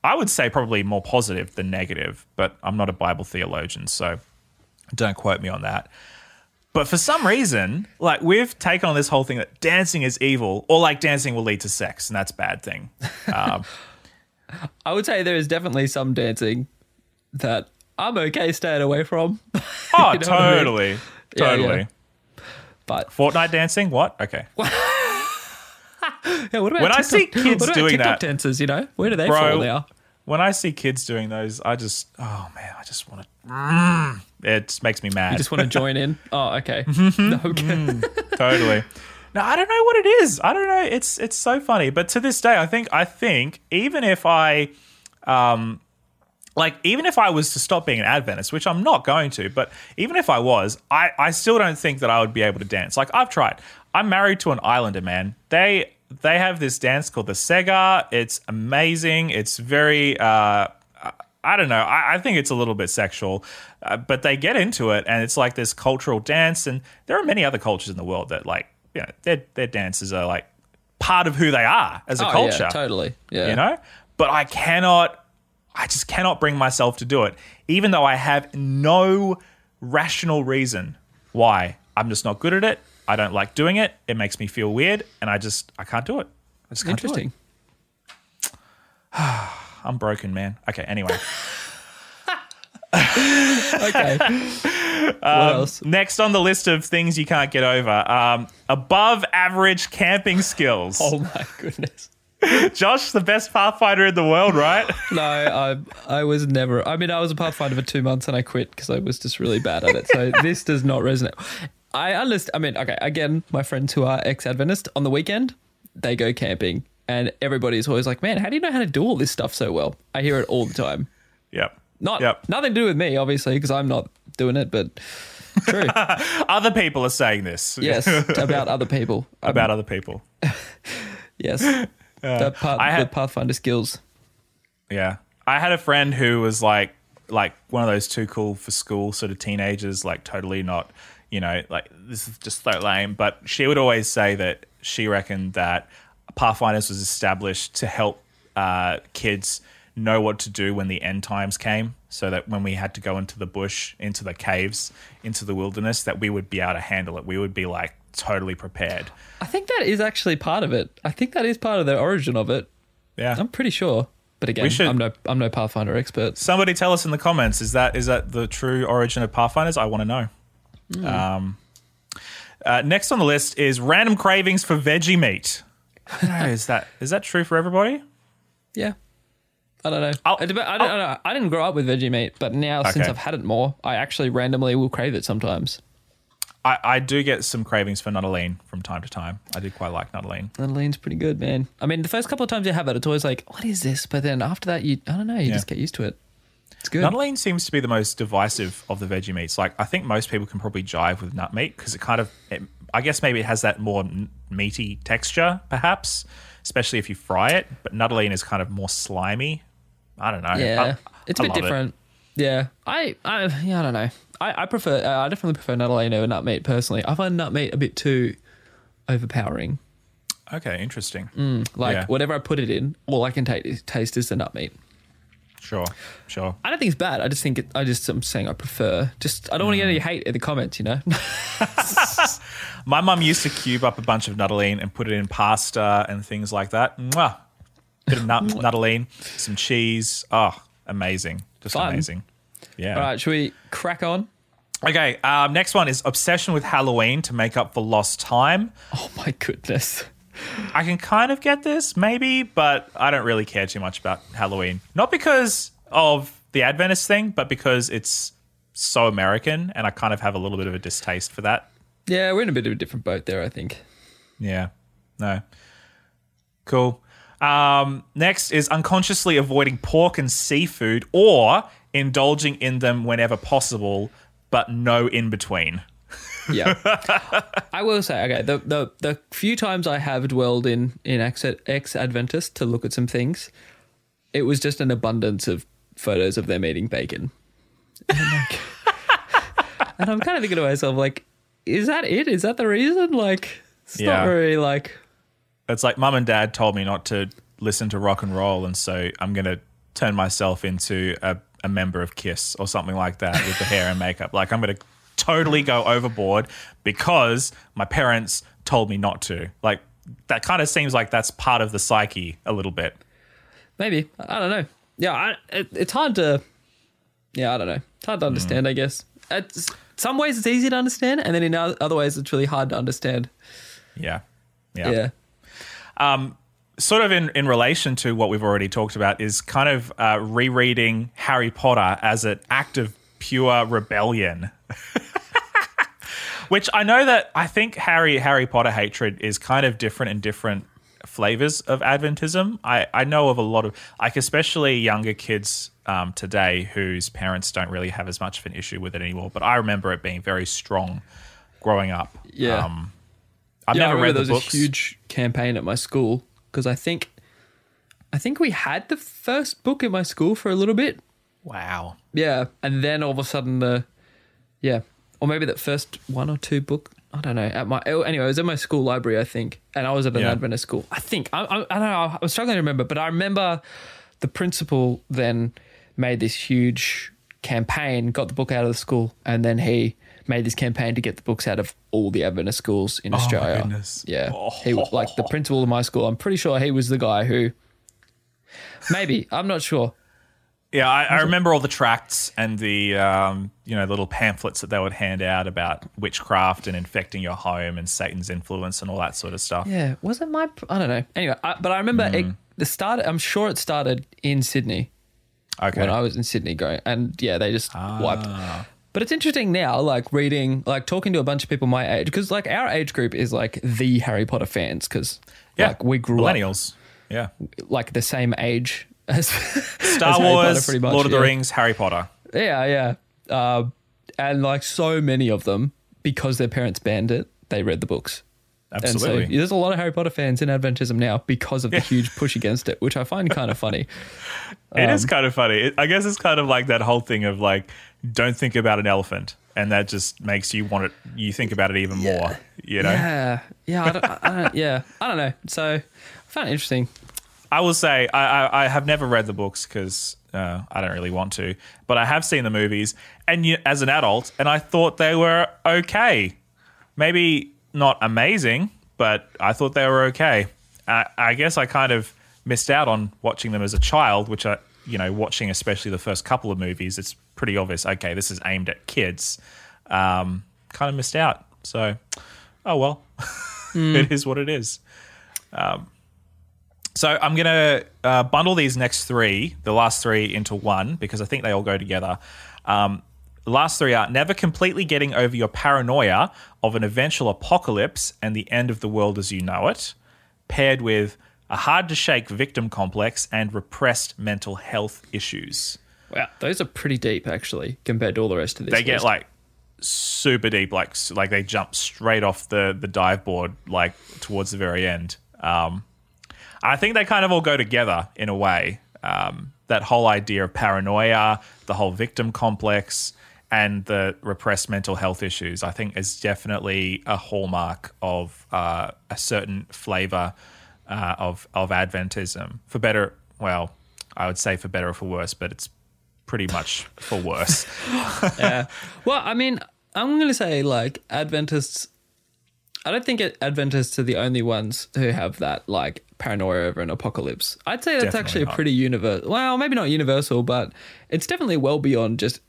I would say probably more positive than negative, but I'm not a Bible theologian, so don't quote me on that. But for some reason, like, we've taken on this whole thing that dancing is evil, or like dancing will lead to sex, and that's a bad thing. I would say there is definitely some dancing that I'm okay staying away from. Oh, you know totally. I mean? Totally. Yeah, yeah. But Fortnite dancing? What? Okay. Yeah, what about when TikTok? I see kids what about doing TikTok that? Dances, you know? Where do they fall now? When I see kids doing those, I just want to... It just makes me mad. You just want to join in? Oh, okay. Mm-hmm. No, okay. Totally. No, I don't know what it is. I don't know. It's so funny. But to this day, I think even if I... even if I was to stop being an Adventist, which I'm not going to, but even if I was, I still don't think that I would be able to dance. Like, I've tried. I'm married to an Islander, man. They have this dance called the Sega. It's amazing. It's very, I don't know. I think it's a little bit sexual, but they get into it, and it's like this cultural dance. And there are many other cultures in the world that, like, you know, their dances are like part of who they are as a culture. Yeah, totally. Yeah. You know? But I just cannot bring myself to do it, even though I have no rational reason why. I'm just not good at it. I don't like doing it. It makes me feel weird, and I can't do it. I just can't do it. Interesting. I'm broken, man. Okay, anyway. Okay. What else? Next on the list of things you can't get over, above average camping skills. Oh, my goodness. Josh, the best Pathfinder in the world, right? No, I was never. I mean, I was a Pathfinder for 2 months and I quit because I was just really bad at it. So this does not resonate. Again, my friends who are ex-Adventist, on the weekend, they go camping and everybody's always like, man, how do you know how to do all this stuff so well? I hear it all the time. Yep. Nothing to do with me, obviously, because I'm not doing it, but true. Other people are saying this. Yes, about other people. About other people. Yes. The Pathfinder skills. Yeah. I had a friend who was like one of those too cool for school sort of teenagers, like totally not, you know, like this is just so lame. But she would always say that she reckoned that Pathfinders was established to help kids know what to do when the end times came, so that when we had to go into the bush, into the caves, into the wilderness, that we would be able to handle it. We would be like totally prepared. I think that is actually part of it. I think that is part of the origin of it. Yeah, I'm pretty sure. But again, I'm no Pathfinder expert. Somebody tell us in the comments, is that the true origin of Pathfinders? I want to know. Next on the list is random cravings for veggie meat. I don't know, is that true for everybody? Yeah. I don't know. I didn't grow up with veggie meat, but now since I've had it more, I actually randomly will crave it sometimes. I do get some cravings for Nutrilene from time to time. I do quite like Nutrilene. Nutrilene's pretty good, man. I mean, the first couple of times you have it, it's always like, what is this? But then after that, you just get used to it. It's good. Nutrilene seems to be the most divisive of the veggie meats. Like, I think most people can probably jive with nut meat because it kind of, I guess maybe it has that more meaty texture, perhaps, especially if you fry it. But Nutrilene is kind of more slimy. I don't know. Yeah, it's a bit different. It. Yeah, I don't know. I definitely prefer Nutrilene over nut meat personally. I find nut meat a bit too overpowering. Okay, interesting. Whatever I put it in, all I can taste is the nut meat. Sure. I don't think it's bad. I just think I'm saying I prefer. Just I don't want to get any hate in the comments, you know. My mum used to cube up a bunch of Nutrilene and put it in pasta and things like that. Mwah. Bit of Nutrilene, some cheese. Oh, amazing. Just fun. Amazing. Yeah. All right, should we crack on? Okay, next one is obsession with Halloween to make up for lost time. Oh, my goodness. I can kind of get this, maybe, but I don't really care too much about Halloween. Not because of the Adventist thing, but because it's so American, and I kind of have a little bit of a distaste for that. Yeah, we're in a bit of a different boat there, I think. Yeah, no. Cool. Next is unconsciously avoiding pork and seafood or indulging in them whenever possible, but no in between. Yeah. I will say, okay, the few times I have dwelled in ex-Adventist to look at some things, it was just an abundance of photos of them eating bacon. And I'm kind of thinking to myself, like, is that it? Is that the reason? Like, it's not very, like... It's like mum and dad told me not to listen to rock and roll, and so I'm going to turn myself into a member of KISS or something like that with the hair and makeup. Like, I'm going to totally go overboard because my parents told me not to. Like, that kind of seems like that's part of the psyche a little bit. Maybe. I don't know. Yeah, it's hard to yeah, I don't know. It's hard to understand, I guess. It's, some ways it's easy to understand, and then in other ways it's really hard to understand. Yeah. Sort of in relation to what we've already talked about is kind of rereading Harry Potter as an act of pure rebellion. Which I know that I think Harry Potter hatred is kind of different in different flavors of Adventism. I know of a lot of, like, especially younger kids today whose parents don't really have as much of an issue with it anymore. But I remember it being very strong growing up. Yeah. I've never read the books. There was a huge campaign at my school because I think we had the first book in my school for a little bit. Wow. Yeah. And then all of a sudden or maybe that first one or two book, I don't know. Anyway, it was at my school library, I think, and I was at an Adventist school. I think, I don't know, I was struggling to remember, but I remember the principal then made this huge campaign, got the book out of the school, and then he made this campaign to get the books out of all the Adventist schools in Australia. Oh, my goodness. Yeah. Oh. He was like the principal of my school. I'm pretty sure he was the guy who, maybe, I'm not sure. Yeah, I remember all the tracts and the little pamphlets that they would hand out about witchcraft and infecting your home and Satan's influence and all that sort of stuff. Yeah, wasn't my I don't know. Anyway, but I remember I'm sure it started in Sydney. Okay. When I was in Sydney going, and yeah, they just wiped. But it's interesting now, like reading, like talking to a bunch of people my age, because like our age group is like the Harry Potter fans, because like we grew up millennials, yeah, like the same age. As Star Wars, Potter, much, Lord of the Rings, Harry Potter. Yeah. And like so many of them, because their parents banned it, they read the books. Absolutely. And so there's a lot of Harry Potter fans in Adventism now because of the huge push against it, which I find kind of funny. It is kind of funny. I guess it's kind of like that whole thing of like, don't think about an elephant. And that just makes you want it, you think about it even more, you know? Yeah. I don't know. So I found it interesting. I will say I have never read the books because I don't really want to, but I have seen the movies as an adult, and I thought they were okay. Maybe not amazing, but I thought they were okay. I guess I kind of missed out on watching them as a child, which I, watching especially the first couple of movies, it's pretty obvious, okay, this is aimed at kids. Kind of missed out. So, oh well, It is what it is. So I'm going to bundle these next three, the last three, into one because I think they all go together. The last three are never completely getting over your paranoia of an eventual apocalypse and the end of the world as you know it, paired with a hard-to-shake victim complex and repressed mental health issues. Wow, those are pretty deep actually compared to all the rest of this. They get like super deep, like they jump straight off the dive board like towards the very end. I think they kind of all go together in a way, that whole idea of paranoia, the whole victim complex and the repressed mental health issues, I think is definitely a hallmark of a certain flavour of Adventism. For better, well, I would say for better or for worse, but it's pretty much for worse. Yeah. Well, I mean, I'm going to say like Adventists, I don't think Adventists are the only ones who have that like paranoia over an apocalypse. I'd say that's definitely actually pretty universal. Well, maybe not universal, but it's definitely well beyond just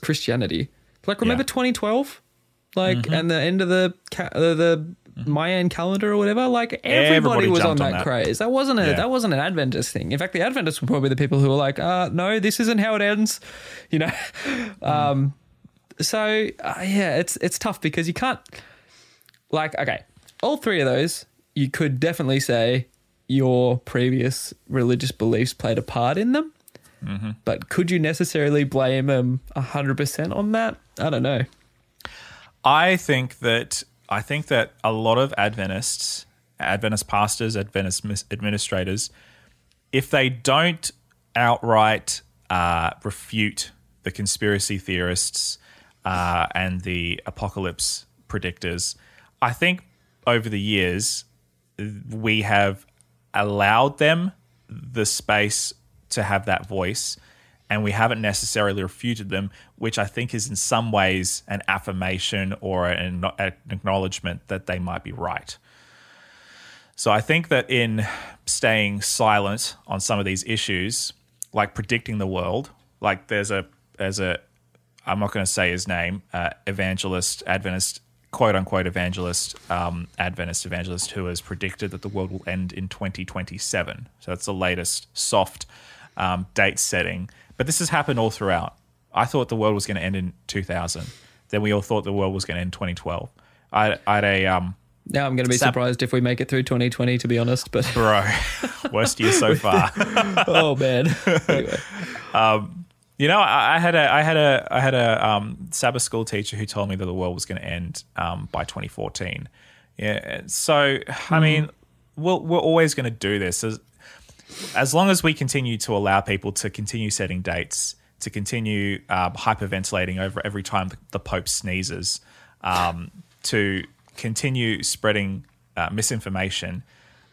Christianity. Like remember 2012, like and the end of the Mayan calendar or whatever. Like everybody was on that craze. That wasn't an Adventist thing. In fact, the Adventists were probably the people who were like, no, this isn't how it ends, you know. So, it's tough because you can't, like, okay, all three of those, you could definitely say your previous religious beliefs played a part in them, but could you necessarily blame them 100% on that? I don't know. I think that a lot of Adventists, Adventist pastors, Adventist administrators, if they don't outright refute the conspiracy theorists, and the apocalypse predictors, I think over the years we have allowed them the space to have that voice and we haven't necessarily refuted them, which I think is in some ways an affirmation or an acknowledgement that they might be right. So I think that in staying silent on some of these issues, like predicting the world, Like there's a I'm not going to say his name, quote-unquote evangelist, who has predicted that the world will end in 2027. So that's the latest soft date setting. But this has happened all throughout. I thought the world was going to end in 2000. Then we all thought the world was going to end in 2012. Now I'm going to be surprised if we make it through 2020, to be honest. But bro, worst year so far. Oh man. Anyway. You know, I had a Sabbath school teacher who told me that the world was going to end by 2014. Yeah. So I mean, we're always going to do this as long as we continue to allow people to continue setting dates, to continue hyperventilating over every time the Pope sneezes, to continue spreading misinformation,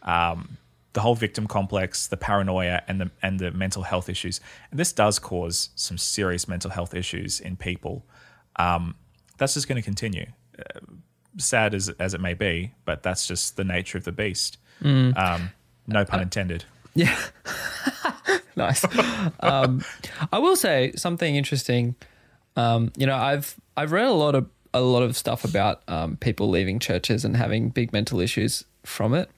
the whole victim complex, the paranoia, and the mental health issues. And this does cause some serious mental health issues in people. That's just going to continue, sad as it may be, but that's just the nature of the beast. No pun intended. Yeah. Nice. I will say something interesting. You know, I've read a lot of stuff about people leaving churches and having big mental issues from it.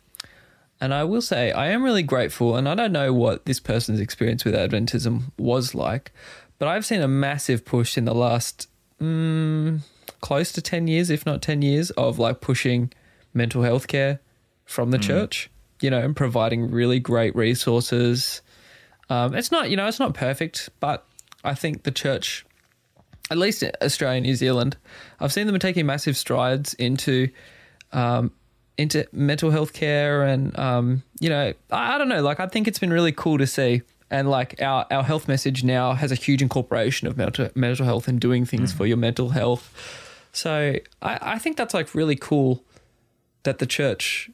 And I will say I am really grateful, and I don't know what this person's experience with Adventism was like, but I've seen a massive push in the last close to 10 years, if not 10 years, of like pushing mental health care from the church, you know, and providing really great resources. It's not perfect, but I think the church, at least in Australia and New Zealand, I've seen them taking massive strides into mental health care and, you know, I don't know, like I think it's been really cool to see. And like our health message now has a huge incorporation of mental health and doing things for your mental health. So I think that's like really cool that the church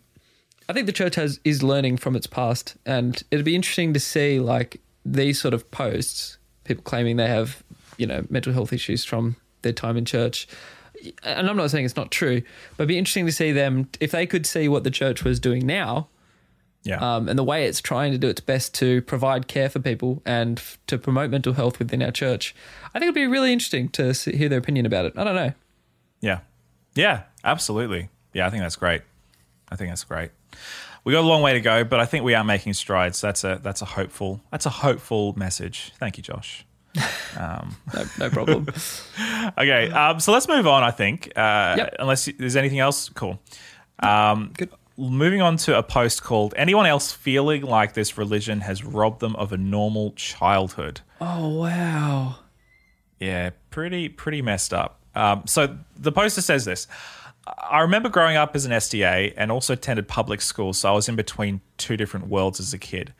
is learning from its past, and it'd be interesting to see like these sort of posts, people claiming they have, you know, mental health issues from their time in church. And I'm not saying it's not true, but it'd be interesting to see them, if they could see what the church was doing now, and the way it's trying to do its best to provide care for people and to promote mental health within our church. I think it'd be really interesting to hear their opinion about it. I don't know. Yeah. Yeah, absolutely. Yeah, I think that's great. We got a long way to go, but I think we are making strides. That's a hopeful message. Thank you, Josh. No problem. Okay, so let's move on, I think. Yep. Unless there's anything else. Cool. Good. Moving on to a post called "Anyone else feeling like this religion has robbed them of a normal childhood?" Oh, wow. Yeah, pretty messed up. So the poster says this: I remember growing up as an SDA and also attended public school, so I was in between two different worlds as a kid.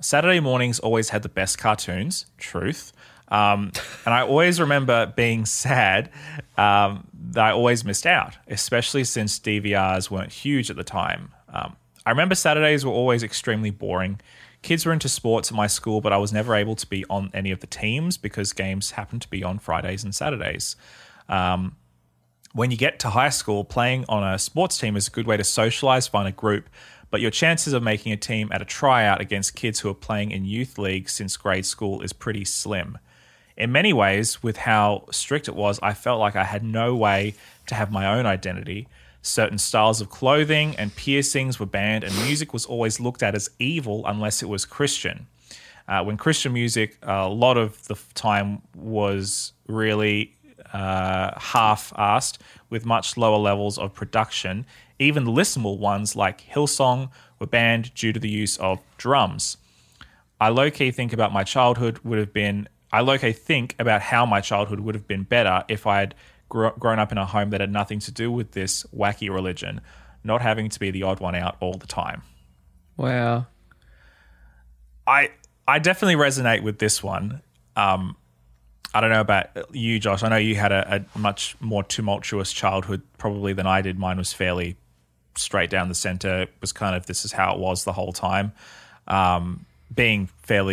Saturday mornings always had the best cartoons, truth. And I always remember being sad that I always missed out, especially since DVRs weren't huge at the time. I remember Saturdays were always extremely boring. Kids were into sports at my school, but I was never able to be on any of the teams because games happened to be on Fridays and Saturdays. When you get to high school, playing on a sports team is a good way to socialize, find a group, but your chances of making a team at a tryout against kids who are playing in youth league since grade school is pretty slim. In many ways, with how strict it was, I felt like I had no way to have my own identity. Certain styles of clothing and piercings were banned, and music was always looked at as evil unless it was Christian. When Christian music, a lot of the time was really half-assed with much lower levels of production. Even the listenable ones like Hillsong were banned due to the use of drums. I low-key think about how my childhood would have been better if I had grown up in a home that had nothing to do with this wacky religion, not having to be the odd one out all the time. Wow. I definitely resonate with this one. I don't know about you, Josh. I know you had a much more tumultuous childhood probably than I did. Mine was fairly straight down the center. It was kind of this is how it was the whole time. Coming from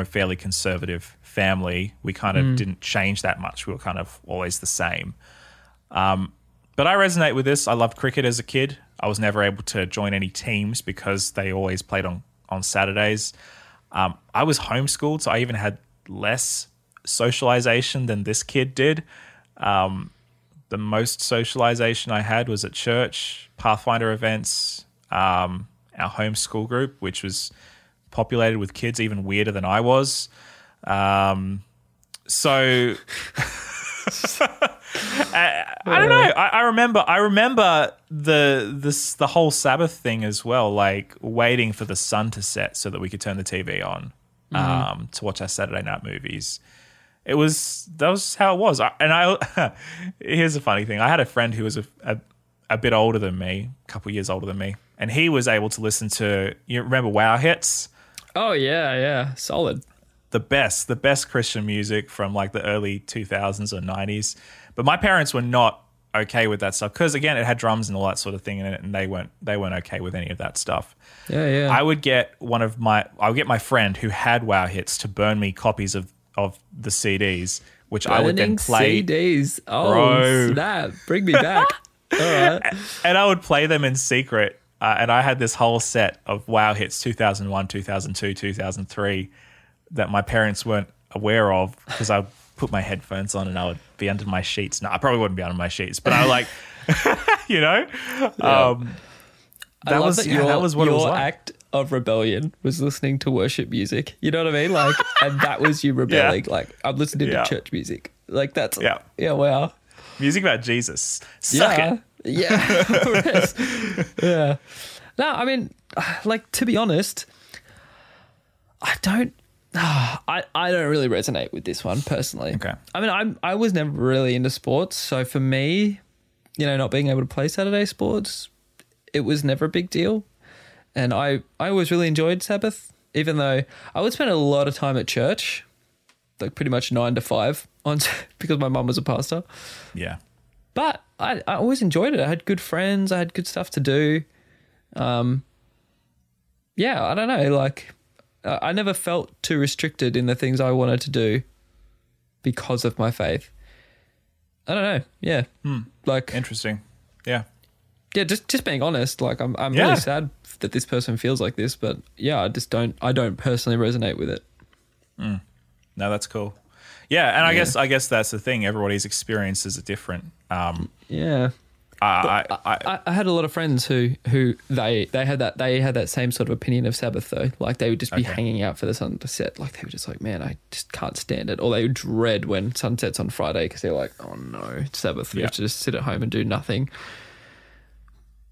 a fairly conservative family, we kind of didn't change that much. We were kind of always the same. But I resonate with this. I loved cricket as a kid. I was never able to join any teams because they always played on Saturdays. I was homeschooled, so I even had less socialization than this kid did. The most socialization I had was at church, Pathfinder events, our homeschool group, which was populated with kids even weirder than I was. I don't know. I remember the whole Sabbath thing as well, like waiting for the sun to set so that we could turn the TV on to watch our Saturday night movies. That was how it was. Here's a funny thing. I had a friend who was a bit older than me, a couple of years older than me, and he was able to listen to, you remember Wow Hits? Oh yeah, solid. The best Christian music from like the early 2000s or 90s. But my parents were not okay with that stuff because, again, it had drums and all that sort of thing in it, and they weren't okay with any of that stuff. Yeah. I would get my friend who had Wow Hits to burn me copies of the CDs, which I would then play. CDs, oh bro. Snap! Bring me back. All right. And I would play them in secret. And I had this whole set of Wow Hits 2001, 2002, 2003. That my parents weren't aware of because I would put my headphones on and I would be under my sheets. No, I probably wouldn't be under my sheets, but I like, you know, yeah. That was what it was like. Act of rebellion was listening to worship music. You know what I mean? Like, and that was you rebelling. Yeah. Like, I'm listening to church music. Like, that's yeah, wow. Music about Jesus. Suck it. Yeah. Yeah. No, I mean, like, to be honest, I don't really resonate with this one personally. Okay. I mean, I was never really into sports, so for me, you know, not being able to play Saturday sports, it was never a big deal. And I always really enjoyed Sabbath, even though I would spend a lot of time at church, like pretty much 9 to 5 on because my mum was a pastor. Yeah. But I always enjoyed it. I had good friends. I had good stuff to do. Yeah, I don't know, like, I never felt too restricted in the things I wanted to do because of my faith. I don't know. Yeah. Like, interesting. Yeah. Yeah. Just being honest, like I'm really sad that this person feels like this, but yeah, I don't personally resonate with it. Mm. No, that's cool. Yeah. And I guess that's the thing. Everybody's experiences are different. Yeah. I had a lot of friends who had that same sort of opinion of Sabbath though. Like they would just be hanging out for the sun to set. Like they were just like, man, I just can't stand it. Or they would dread when sunsets on Friday because they're like, oh no, it's Sabbath. We have to just sit at home and do nothing.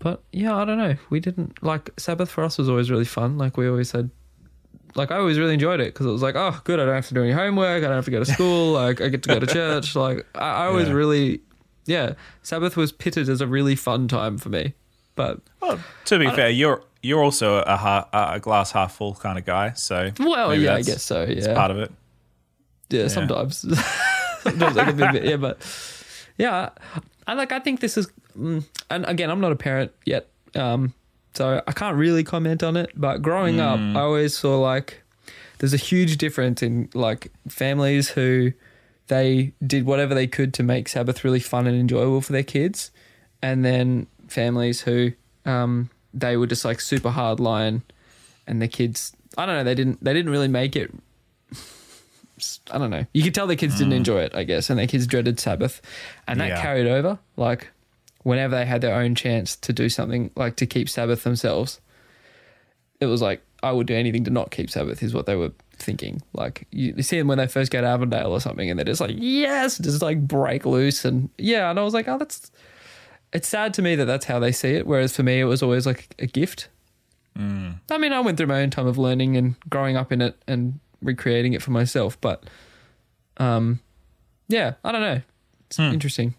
But yeah, I don't know. We didn't like Sabbath. For us was always really fun. Like we always had, like I always really enjoyed it because it was like, oh good, I don't have to do any homework. I don't have to go to school. Like I get to go to church. Like I always really. Yeah, Sabbath was pitted as a really fun time for me, but well, to be fair, you're also a glass half full kind of guy, so well, yeah, I guess so. Yeah, it's part of it. Yeah. Sometimes, sometimes I can be a bit, yeah, but yeah, I think this is, and again, I'm not a parent yet, so I can't really comment on it. But growing up, I always saw like there's a huge difference in like families who. They did whatever they could to make Sabbath really fun and enjoyable for their kids. And then families who they were just like super hardline and the kids, I don't know, they didn't really make it. I don't know. You could tell their kids didn't enjoy it, I guess, and their kids dreaded Sabbath. And that carried over, like whenever they had their own chance to do something, like to keep Sabbath themselves, it was like, I would do anything to not keep Sabbath is what they were thinking. Like you see them when they first go to Avondale or something and they're just like, yes, just like break loose. And yeah, and I was like, oh, it's sad to me that that's how they see it. Whereas for me, it was always like a gift. I mean, I went through my own time of learning and growing up in it and recreating it for myself. But yeah, I don't know. It's interesting.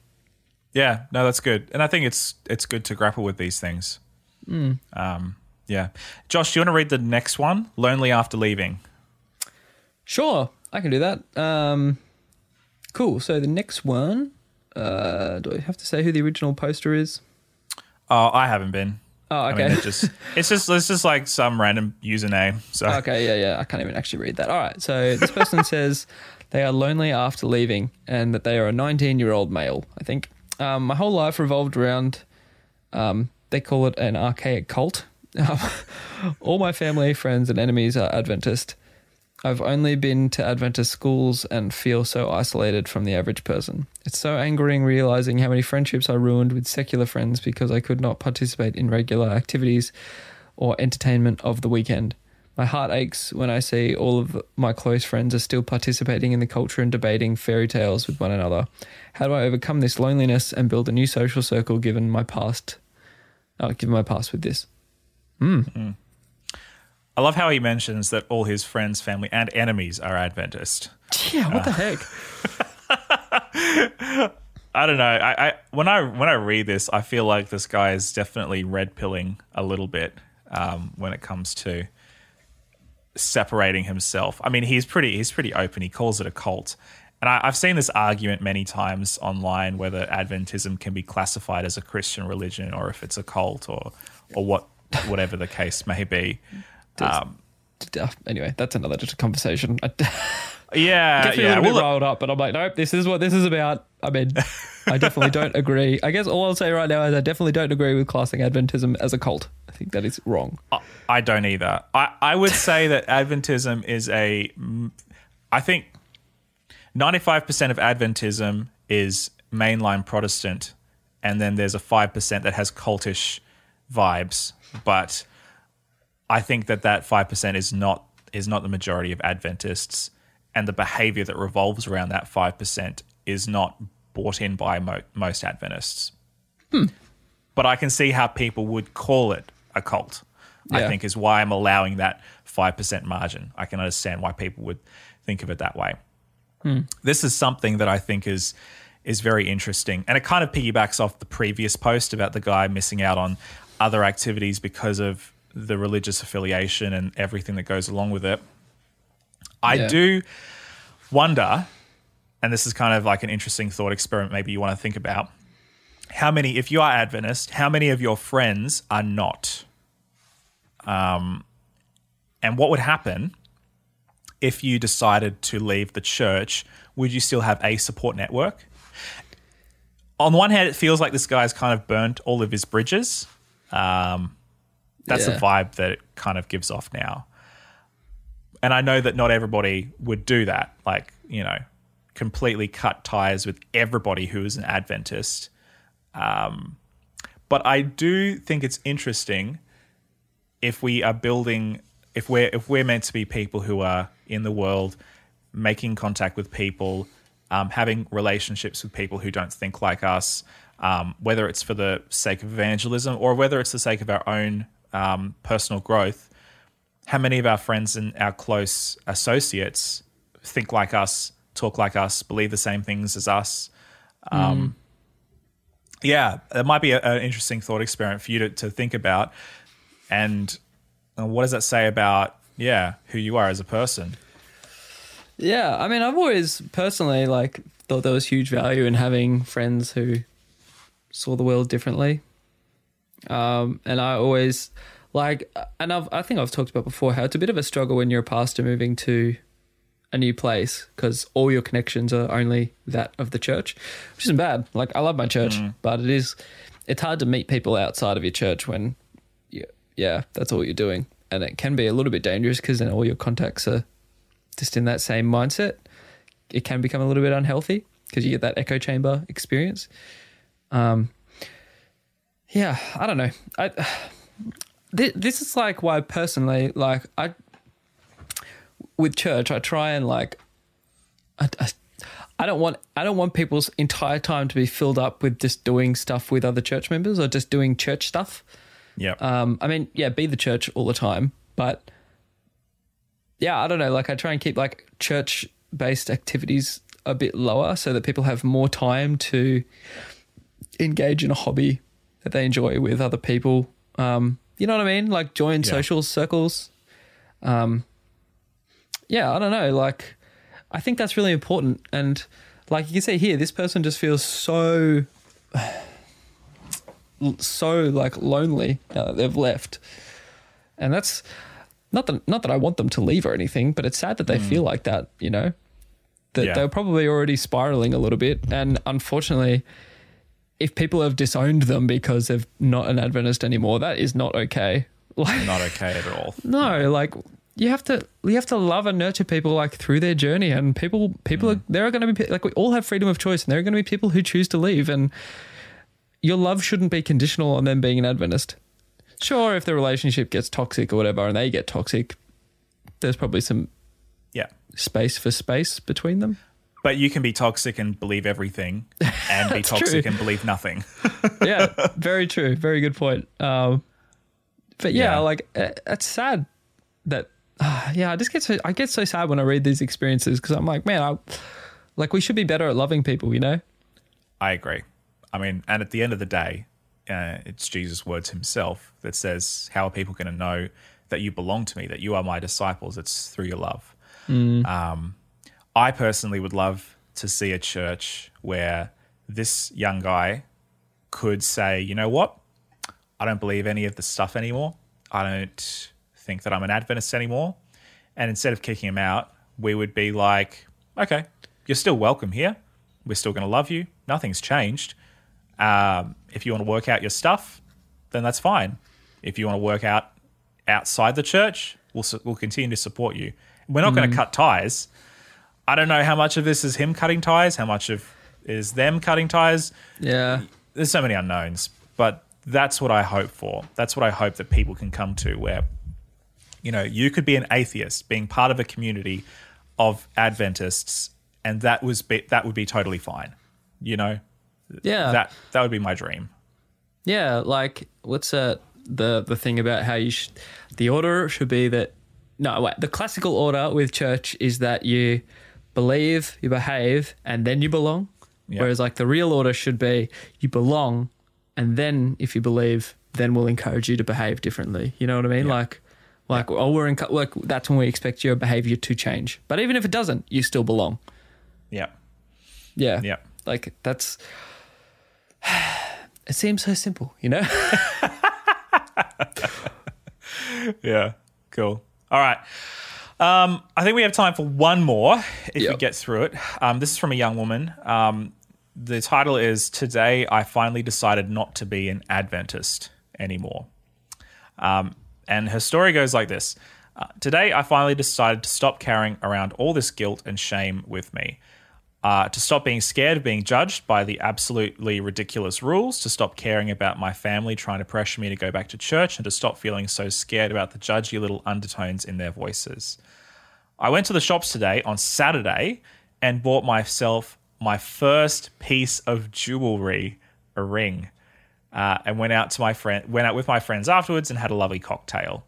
Yeah, no, that's good. And I think it's good to grapple with these things. Yeah. Josh, do you want to read the next one? Lonely After Leaving. Sure, I can do that. Cool. So the next one, do I have to say who the original poster is? Oh, I haven't been. Oh, okay. I mean, it's just like some random username. So okay, yeah. I can't even actually read that. All right. So this person says they are lonely after leaving and that they are a 19-year-old male. I think my whole life revolved around. They call it an archaic cult. All my family, friends, and enemies are Adventist. I've only been to Adventist schools and feel so isolated from the average person. It's so angering realizing how many friendships I ruined with secular friends because I could not participate in regular activities or entertainment of the weekend. My heart aches when I see all of my close friends are still participating in the culture and debating fairy tales with one another. How do I overcome this loneliness and build a new social circle given my past? Given my past with this. Mm. I love how he mentions that all his friends, family, and enemies are Adventist. Yeah, what the heck? I don't know. When I read this, I feel like this guy is definitely red pilling a little bit when it comes to separating himself. I mean, he's pretty open. He calls it a cult, and I've seen this argument many times online whether Adventism can be classified as a Christian religion or if it's a cult or whatever the case may be. Anyway, that's another just a conversation. Yeah. We're riled up, but I'm like, nope, this is what this is about. I mean, I definitely don't agree. I guess all I'll say right now is I definitely don't agree with classing Adventism as a cult. I think that is wrong. I don't either. I would say that Adventism is I think 95% of Adventism is mainline Protestant, and then there's a 5% that has cultish vibes, but I think that 5% is not the majority of Adventists, and the behaviour that revolves around that 5% is not bought in by most Adventists. Hmm. But I can see how people would call it a cult, yeah. I think, is why I'm allowing that 5% margin. I can understand why people would think of it that way. Hmm. This is something that I think is very interesting, and it kind of piggybacks off the previous post about the guy missing out on other activities because of the religious affiliation and everything that goes along with it. I do wonder, and this is kind of like an interesting thought experiment maybe you want to think about, how many, if you are Adventist, how many of your friends are not? And what would happen if you decided to leave the church? Would you still have a support network? On the one hand, it feels like this guy's kind of burnt all of his bridges. That's the vibe that it kind of gives off now. And I know that not everybody would do that, like, you know, completely cut ties with everybody who is an Adventist. But I do think it's interesting if we're meant to be people who are in the world, making contact with people, having relationships with people who don't think like us, whether it's for the sake of evangelism or whether it's the sake of our own personal growth, how many of our friends and our close associates think like us, talk like us, believe the same things as us? Yeah, that might be an interesting thought experiment for you to think about. And what does that say about, who you are as a person? Yeah, I mean, I've always personally thought there was huge value in having friends who saw the world differently. And I always I think I've talked about before how it's a bit of a struggle when you're a pastor moving to a new place because all your connections are only that of the church, which isn't bad. Like, I love my church, but it's hard to meet people outside of your church when, that's all you're doing. And it can be a little bit dangerous because then all your contacts are just in that same mindset. It can become a little bit unhealthy because you get that echo chamber experience. Yeah, I don't know. This is why personally, with church, I try and I don't want people's entire time to be filled up with just doing stuff with other church members or just doing church stuff. Yeah. I mean, be the church all the time, but I don't know. I try and keep church-based activities a bit lower so that people have more time to engage in a hobby that they enjoy with other people. You know what I mean? Join social circles. I don't know. I think that's really important. And you can see here, this person just feels so lonely now that they've left. And that's not that I want them to leave or anything, but it's sad that they feel like that, you know, that they're probably already spiraling a little bit. And unfortunately, if people have disowned them because they're not an Adventist anymore, that is not okay. Not okay at all. No, you have to love and nurture people like through their journey, and people are, there are going to be, like, we all have freedom of choice, and there are going to be people who choose to leave, and your love shouldn't be conditional on them being an Adventist. Sure, if the relationship gets toxic or whatever, and they get toxic, there's probably some space between them. But you can be toxic and believe everything, and be toxic and believe nothing. Yeah, very true. Very good point. But yeah. Like it's sad that. I get so sad when I read these experiences, because I'm like, man, like we should be better at loving people, you know. I agree. I mean, and at the end of the day, it's Jesus' words himself that says, "How are people going to know that you belong to me? That you are my disciples? It's through your love." Mm. I personally would love to see a church where this young guy could say, you know what? I don't believe any of the stuff anymore. I don't think that I'm an Adventist anymore. And instead of kicking him out, we would be like, okay, you're still welcome here. We're still going to love you. Nothing's changed. If you want to work out your stuff, then that's fine. If you want to work out outside the church, we'll continue to support you. We're not going to cut ties. I don't know how much of this is him cutting ties, how much of is them cutting ties. Yeah. There's so many unknowns, but that's what I hope for. That's what I hope that people can come to, where, you know, you could be an atheist being part of a community of Adventists, and that would be totally fine, you know? Yeah. That would be my dream. Yeah, like what's the thing about how you the order should be that, no, wait, the classical order with church is that you believe, you behave, and then you belong. Yep. Whereas like the real order should be you belong, and then if you believe, then we'll encourage you to behave differently. You know what I mean? Yep. Like yep. That's when we expect your behavior to change. But even if it doesn't, you still belong. Yeah. Yeah. Yeah. Like that's it seems so simple, you know? Yeah. Cool. All right. I think we have time for one more if we get through it. This is from a young woman. The title is, "Today I finally decided not to be an Adventist anymore." And her story goes like this. "Today I finally decided to stop carrying around all this guilt and shame with me, to stop being scared of being judged by the absolutely ridiculous rules, to stop caring about my family trying to pressure me to go back to church, and to stop feeling so scared about the judgy little undertones in their voices. I went to the shops today on Saturday and bought myself my first piece of jewelry, a ring, and went out with my friends afterwards and had a lovely cocktail.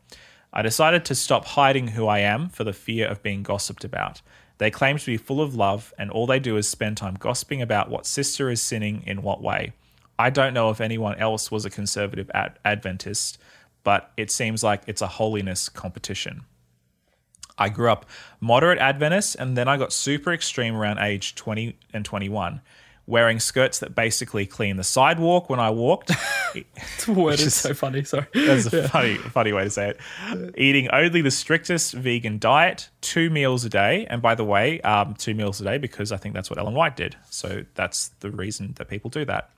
I decided to stop hiding who I am for the fear of being gossiped about. They claim to be full of love, and all they do is spend time gossiping about what sister is sinning in what way. I don't know if anyone else was a conservative Adventist, but it seems like it's a holiness competition. I grew up moderate Adventist, and then I got super extreme around age 20 and 21, wearing skirts that basically clean the sidewalk when I walked." The word is so funny, sorry. That's a funny way to say it. "Eating only the strictest vegan diet, 2 meals a day." And by the way, 2 meals a day because I think that's what Ellen White did. So that's the reason that people do that.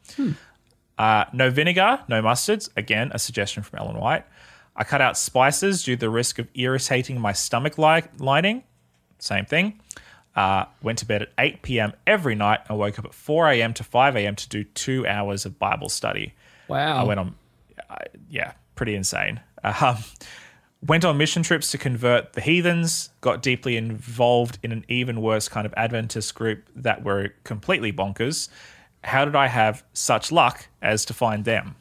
"No vinegar, no mustards." Again, a suggestion from Ellen White. "I cut out spices due to the risk of irritating my stomach lining." Same thing. "Went to bed at 8 p.m. every night and woke up at 4 a.m. to 5 a.m. to do 2 hours of Bible study." Wow. "I went on, pretty insane. Went on mission trips to convert the heathens, got deeply involved in an even worse kind of Adventist group that were completely bonkers. How did I have such luck as to find them?"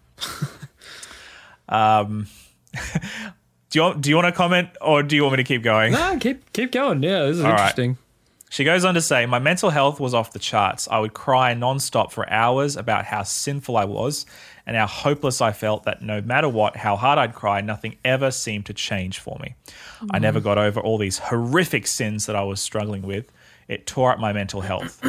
Do you want to comment, or do you want me to keep going? No, keep going. Yeah, this is all interesting. Right. She goes on to say, "My mental health was off the charts. I would cry nonstop for hours about how sinful I was and how hopeless I felt that no matter what, how hard I'd cry, nothing ever seemed to change for me. I never got over all these horrific sins that I was struggling with. It tore up my mental health.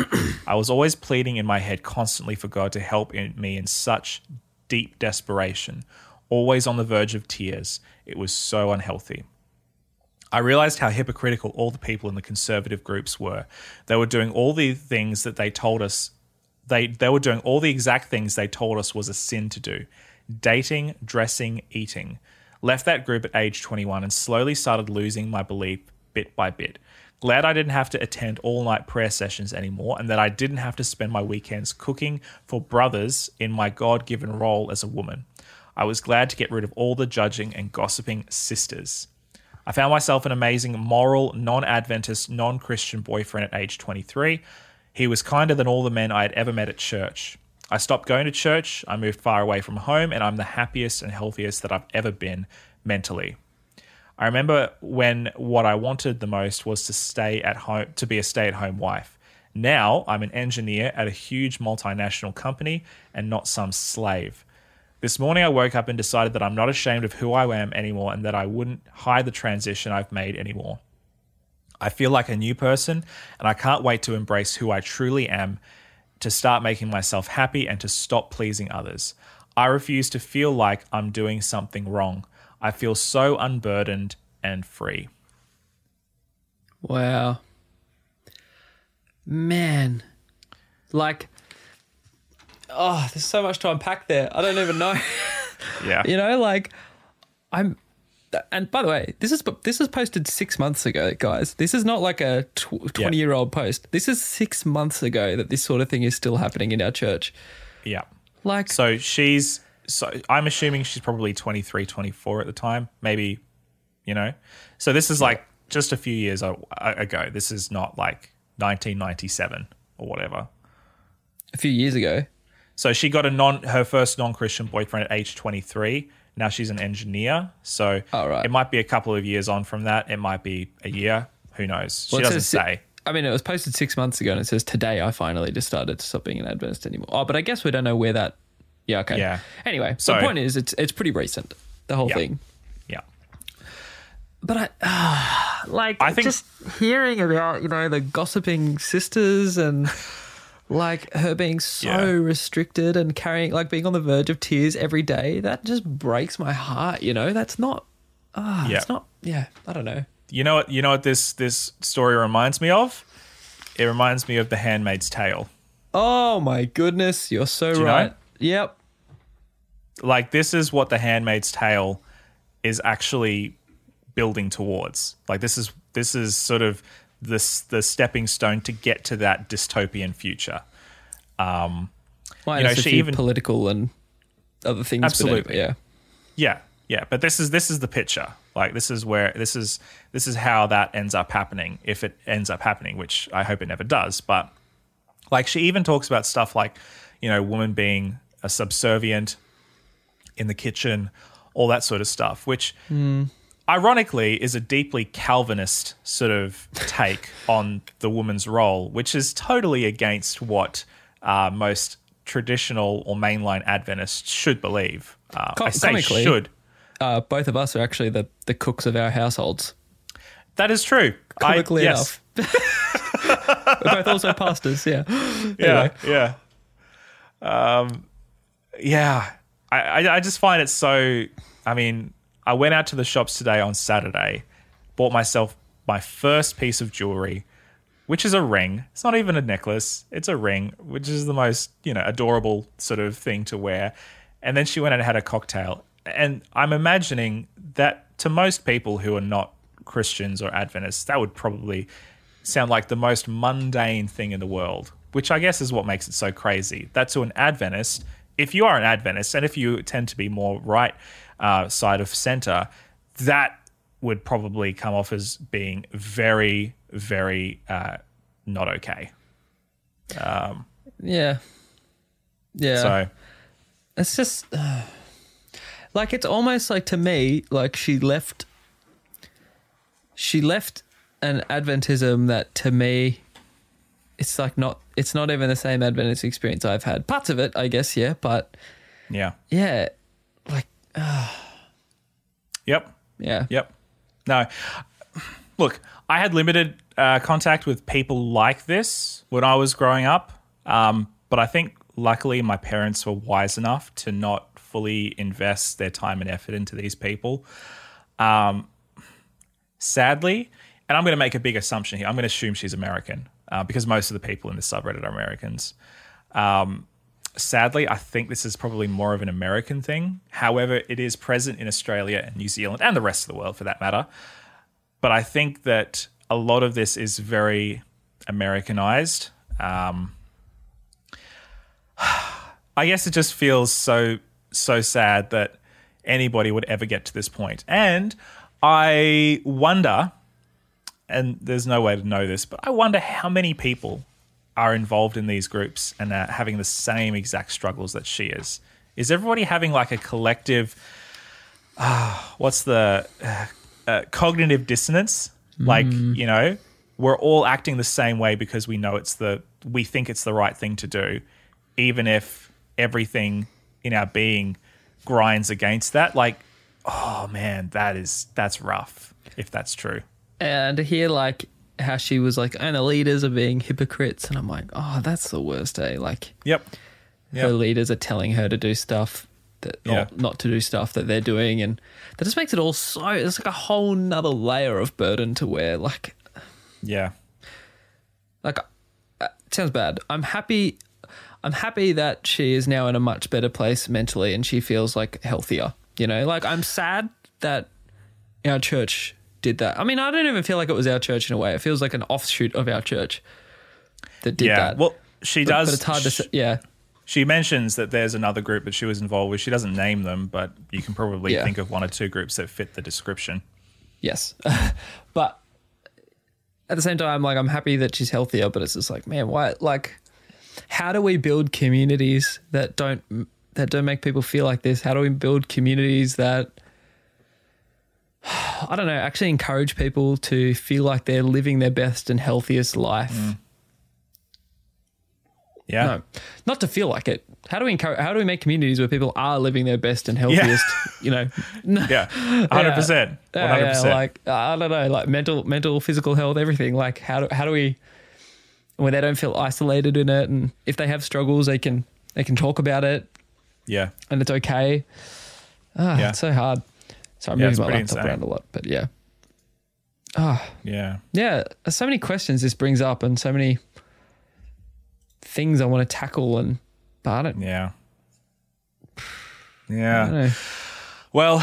I was always pleading in my head constantly for God to help me in such deep desperation, always on the verge of tears. It was so unhealthy. I realized how hypocritical all the people in the conservative groups were. They were doing all the things that they told us. They were doing all the exact things they told us was a sin to do. Dating, dressing, eating. Left that group at age 21 and slowly started losing my belief bit by bit. Glad I didn't have to attend all-night prayer sessions anymore and that I didn't have to spend my weekends cooking for brothers in my God-given role as a woman. I was glad to get rid of all the judging and gossiping sisters. I found myself an amazing, moral, non-Adventist, non-Christian boyfriend at age 23. He was kinder than all the men I had ever met at church. I stopped going to church, I moved far away from home, and I'm the happiest and healthiest that I've ever been mentally. I remember when what I wanted the most was to stay at home, to be a stay-at-home wife. Now I'm an engineer at a huge multinational company and not some slave. This morning I woke up and decided that I'm not ashamed of who I am anymore and that I wouldn't hide the transition I've made anymore. I feel like a new person and I can't wait to embrace who I truly am, to start making myself happy and to stop pleasing others. I refuse to feel like I'm doing something wrong. I feel so unburdened and free. Wow. Man. Like... oh, there's so much to unpack there. I don't even know. Yeah. You know, like I'm, and by the way, this is posted 6 months ago, guys. This is not like a 20-year-old post. This is 6 months ago that this sort of thing is still happening in our church. Yeah. Like, so I'm assuming she's probably 23, 24 at the time, maybe, you know. So this is like just a few years ago. This is not like 1997 or whatever. A few years ago. So she got her first non-Christian boyfriend at age 23. Now she's an engineer. So It might be a couple of years on from that. It might be a year. Who knows? Well, she doesn't say. I mean, it was posted 6 months ago and it says, today I finally just started stop being an Adventist anymore. Oh, but I guess we don't know where that... yeah, okay. Yeah. Anyway, so the point is it's pretty recent, the whole thing. Yeah. But I... I think, just hearing about, you know, the gossiping sisters and... like her being so restricted and carrying, like being on the verge of tears every day, that just breaks my heart, you know? That's not, I don't know. You know what this story reminds me of? It reminds me of The Handmaid's Tale. Oh my goodness, you're so right. You know? Yep. Like this is what The Handmaid's Tale is actually building towards. Like this is sort of the stepping stone to get to that dystopian future. Minus a few even political and other things. Absolutely, anyway, yeah. But this is the picture. Like this is how that ends up happening, if it ends up happening, which I hope it never does. But like she even talks about stuff like, you know, woman being a subservient in the kitchen, all that sort of stuff, which. Ironically, is a deeply Calvinist sort of take on the woman's role, which is totally against what most traditional or mainline Adventists should believe. I say should. Both of us are actually the cooks of our households. That is true. Comically enough. We're both also pastors, Anyway. Yeah. I just find it so... I mean... I went out to the shops today on Saturday, bought myself my first piece of jewelry, which is a ring. It's not even a necklace. It's a ring, which is the most, adorable sort of thing to wear. And then she went and had a cocktail. And I'm imagining that to most people who are not Christians or Adventists, that would probably sound like the most mundane thing in the world, which I guess is what makes it so crazy. That to an Adventist, if you are an Adventist and if you tend to be more right... side of center, that would probably come off as being very, very not okay. So it's just like it's almost like to me, like she left an Adventism that to me, it's like it's not even the same Adventist experience I've had. Parts of it, I guess, but like. Yep. No, look, I had limited contact with people like this when I was growing up, but I think luckily my parents were wise enough to not fully invest their time and effort into these people. Sadly, and I'm going to make a big assumption here, I'm going to assume she's American because most of the people in the subreddit are Americans. Sadly, I think this is probably more of an American thing. However, it is present in Australia and New Zealand and the rest of the world for that matter. But I think that a lot of this is very Americanized. I guess it just feels so sad that anybody would ever get to this point. And I wonder, and there's no way to know this, but I wonder how many people are involved in these groups and are having the same exact struggles that she is. Is everybody having like a collective, cognitive dissonance? Like, you know, we're all acting the same way because we know we think it's the right thing to do, even if everything in our being grinds against that. Like, oh man, that's rough if that's true. And here, like, how she was like, and the leaders are being hypocrites, and I'm like, oh, that's the worst, eh? Like, yep. Her leaders are telling her to do stuff that, not to do stuff that they're doing, and that just makes it all so. It's like a whole nother layer of burden to wear. Like, yeah, like sounds bad. I'm happy that she is now in a much better place mentally, and she feels like healthier. You know, like I'm sad that our church did that. I mean, I don't even feel like it was our church in a way. It feels like an offshoot of our church that did that. Well, she does. But it's hard to say. Yeah. She mentions that there's another group that she was involved with. She doesn't name them, but you can probably think of one or two groups that fit the description. Yes. But at the same time, like, I'm happy that she's healthier, but it's just like, man, why? Like, how do we build communities that don't make people feel like this? How do we build communities that, I don't know, actually encourage people to feel like they're living their best and healthiest life? Yeah. No, not to feel like it. How do we make communities where people are living their best and healthiest, you know? Yeah, 100%. 100%. Like, I don't know, like mental, physical health, everything. Like how do we, where they don't feel isolated in it, and if they have struggles, they can talk about it. Yeah. And it's okay. It's so hard. So I'm moving my laptop around a lot, but yeah. Yeah, so many questions this brings up and so many things I want to tackle, and but I don't. Yeah. I don't know. Well,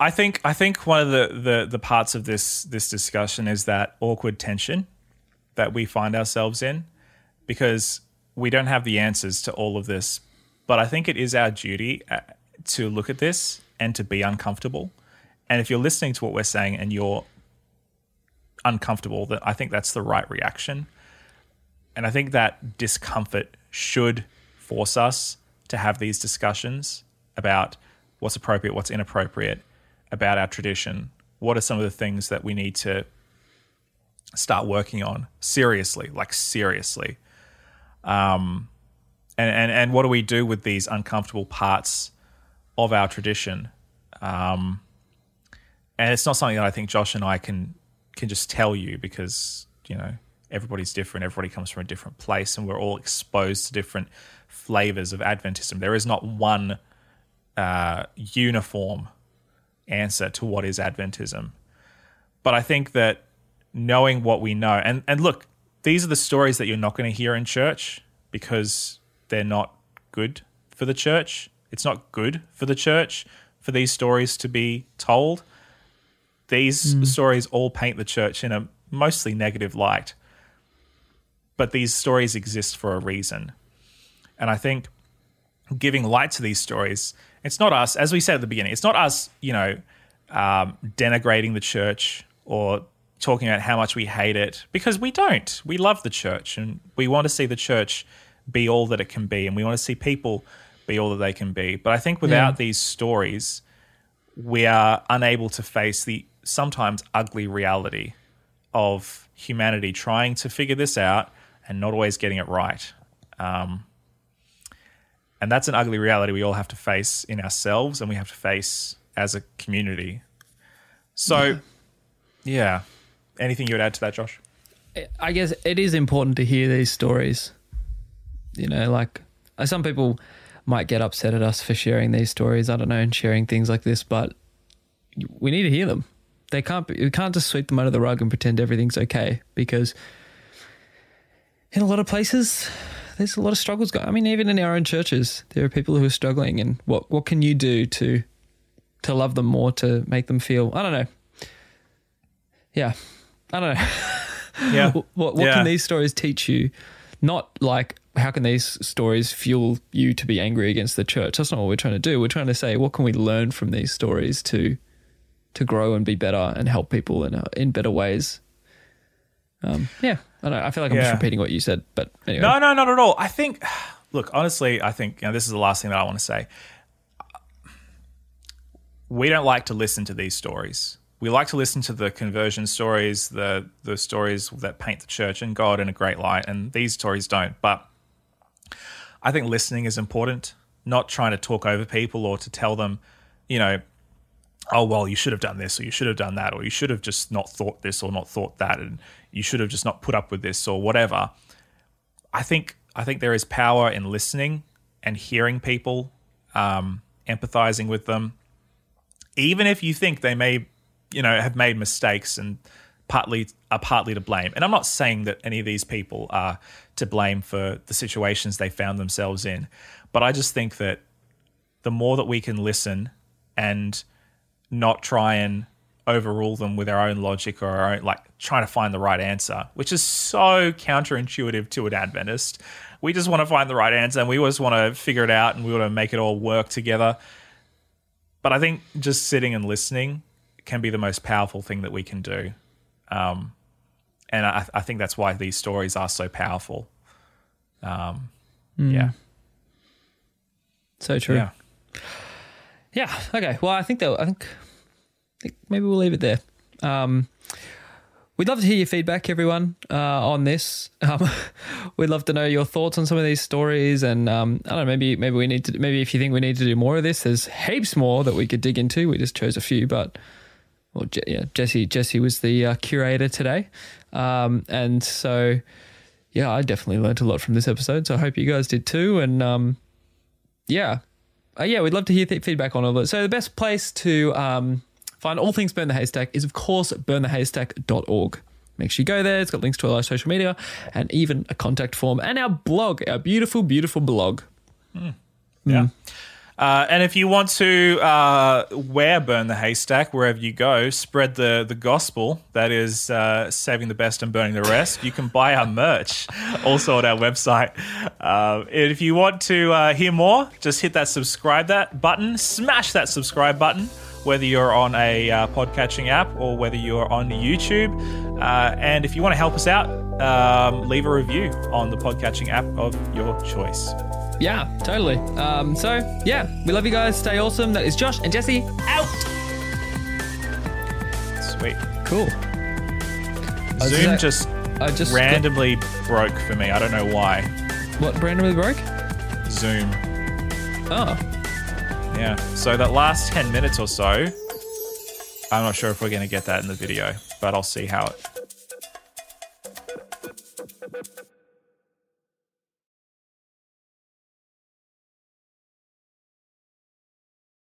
I think one of the parts of this discussion is that awkward tension that we find ourselves in, because we don't have the answers to all of this, but I think it is our duty to look at this and to be uncomfortable. And if you're listening to what we're saying and you're uncomfortable, then I think that's the right reaction. And I think that discomfort should force us to have these discussions about what's appropriate, what's inappropriate, about our tradition. What are some of the things that we need to start working on seriously, like seriously? And what do we do with these uncomfortable parts of our tradition? And it's not something that I think Josh and I can just tell you, because, you know, everybody's different. Everybody comes from a different place, and we're all exposed to different flavors of Adventism. There is not one uniform answer to what is Adventism. But I think that knowing what we know, and look, these are the stories that you're not going to hear in church because they're not good for the church. It's not good for the church for these stories to be told. These stories all paint the church in a mostly negative light, but these stories exist for a reason. And I think giving light to these stories, it's not us, as we said at the beginning, it's not us, you know, denigrating the church or talking about how much we hate it, because we don't. We love the church, and we want to see the church be all that it can be, and we want to see people be all that they can be. But I think without these stories, we are unable to face the sometimes ugly reality of humanity trying to figure this out and not always getting it right. And that's an ugly reality we all have to face in ourselves, and we have to face as a community. So, yeah. Anything you would add to that, Josh? I guess it is important to hear these stories. You know, like, some people might get upset at us for sharing these stories, I don't know, and sharing things like this, but we need to hear them. We can't just sweep them under the rug and pretend everything's okay, because in a lot of places there's a lot of struggles going. I mean, even in our own churches, there are people who are struggling, and what can you do to love them more, to make them feel, I don't know. Yeah. I don't know. Yeah. What can these stories teach you? Not like, how can these stories fuel you to be angry against the church? That's not what we're trying to do. We're trying to say, what can we learn from these stories to grow and be better and help people in better ways? I don't know. I feel like I'm just repeating what you said, but anyway. No, not at all. I think, look, honestly, this is the last thing that I want to say. We don't like to listen to these stories. We like to listen to the conversion stories, the stories that paint the church and God in a great light, and these stories don't. But I think listening is important, not trying to talk over people or to tell them, oh, well, you should have done this, or you should have done that, or you should have just not thought this or not thought that, and you should have just not put up with this or whatever. I think there is power in listening and hearing people, empathizing with them, even if you think they may have made mistakes and partly to blame. And I'm not saying that any of these people are to blame for the situations they found themselves in, but I just think that the more that we can listen and not try and overrule them with our own logic or our own, trying to find the right answer, which is so counterintuitive to an Adventist. We just want to find the right answer, and we just want to figure it out, and we want to make it all work together. But I think just sitting and listening can be the most powerful thing that we can do. And I think that's why these stories are so powerful. Yeah. So true. Yeah. Okay. Well, I think maybe we'll leave it there. We'd love to hear your feedback, everyone, on this. We'd love to know your thoughts on some of these stories, and I don't know, maybe we need to. Maybe if you think we need to do more of this, there's heaps more that we could dig into. We just chose a few, but. Well, yeah, Jesse was the curator today. And so, yeah, I definitely learned a lot from this episode. So I hope you guys did too. And we'd love to hear feedback on all of it. So the best place to find all things Burn the Haystack is, of course, burnthehaystack.org. Make sure you go there. It's got links to all our social media and even a contact form and our blog, our beautiful, beautiful blog. Mm. Yeah. Mm. And if you want to wear Burn the Haystack wherever you go, spread the gospel, that is saving the best and burning the rest, you can buy our merch also on our website. And if you want to hear more, just hit that smash that subscribe button, whether you're on a podcatching app or whether you're on YouTube. And if you want to help us out, leave a review on the podcatching app of your choice. Yeah, totally. We love you guys. Stay awesome. That is Josh and Jesse out. Sweet. Cool. Zoom just randomly broke for me. I don't know why. What randomly broke? Zoom. Oh. Yeah. So that last 10 minutes or so, I'm not sure if we're going to get that in the video, but I'll see how it...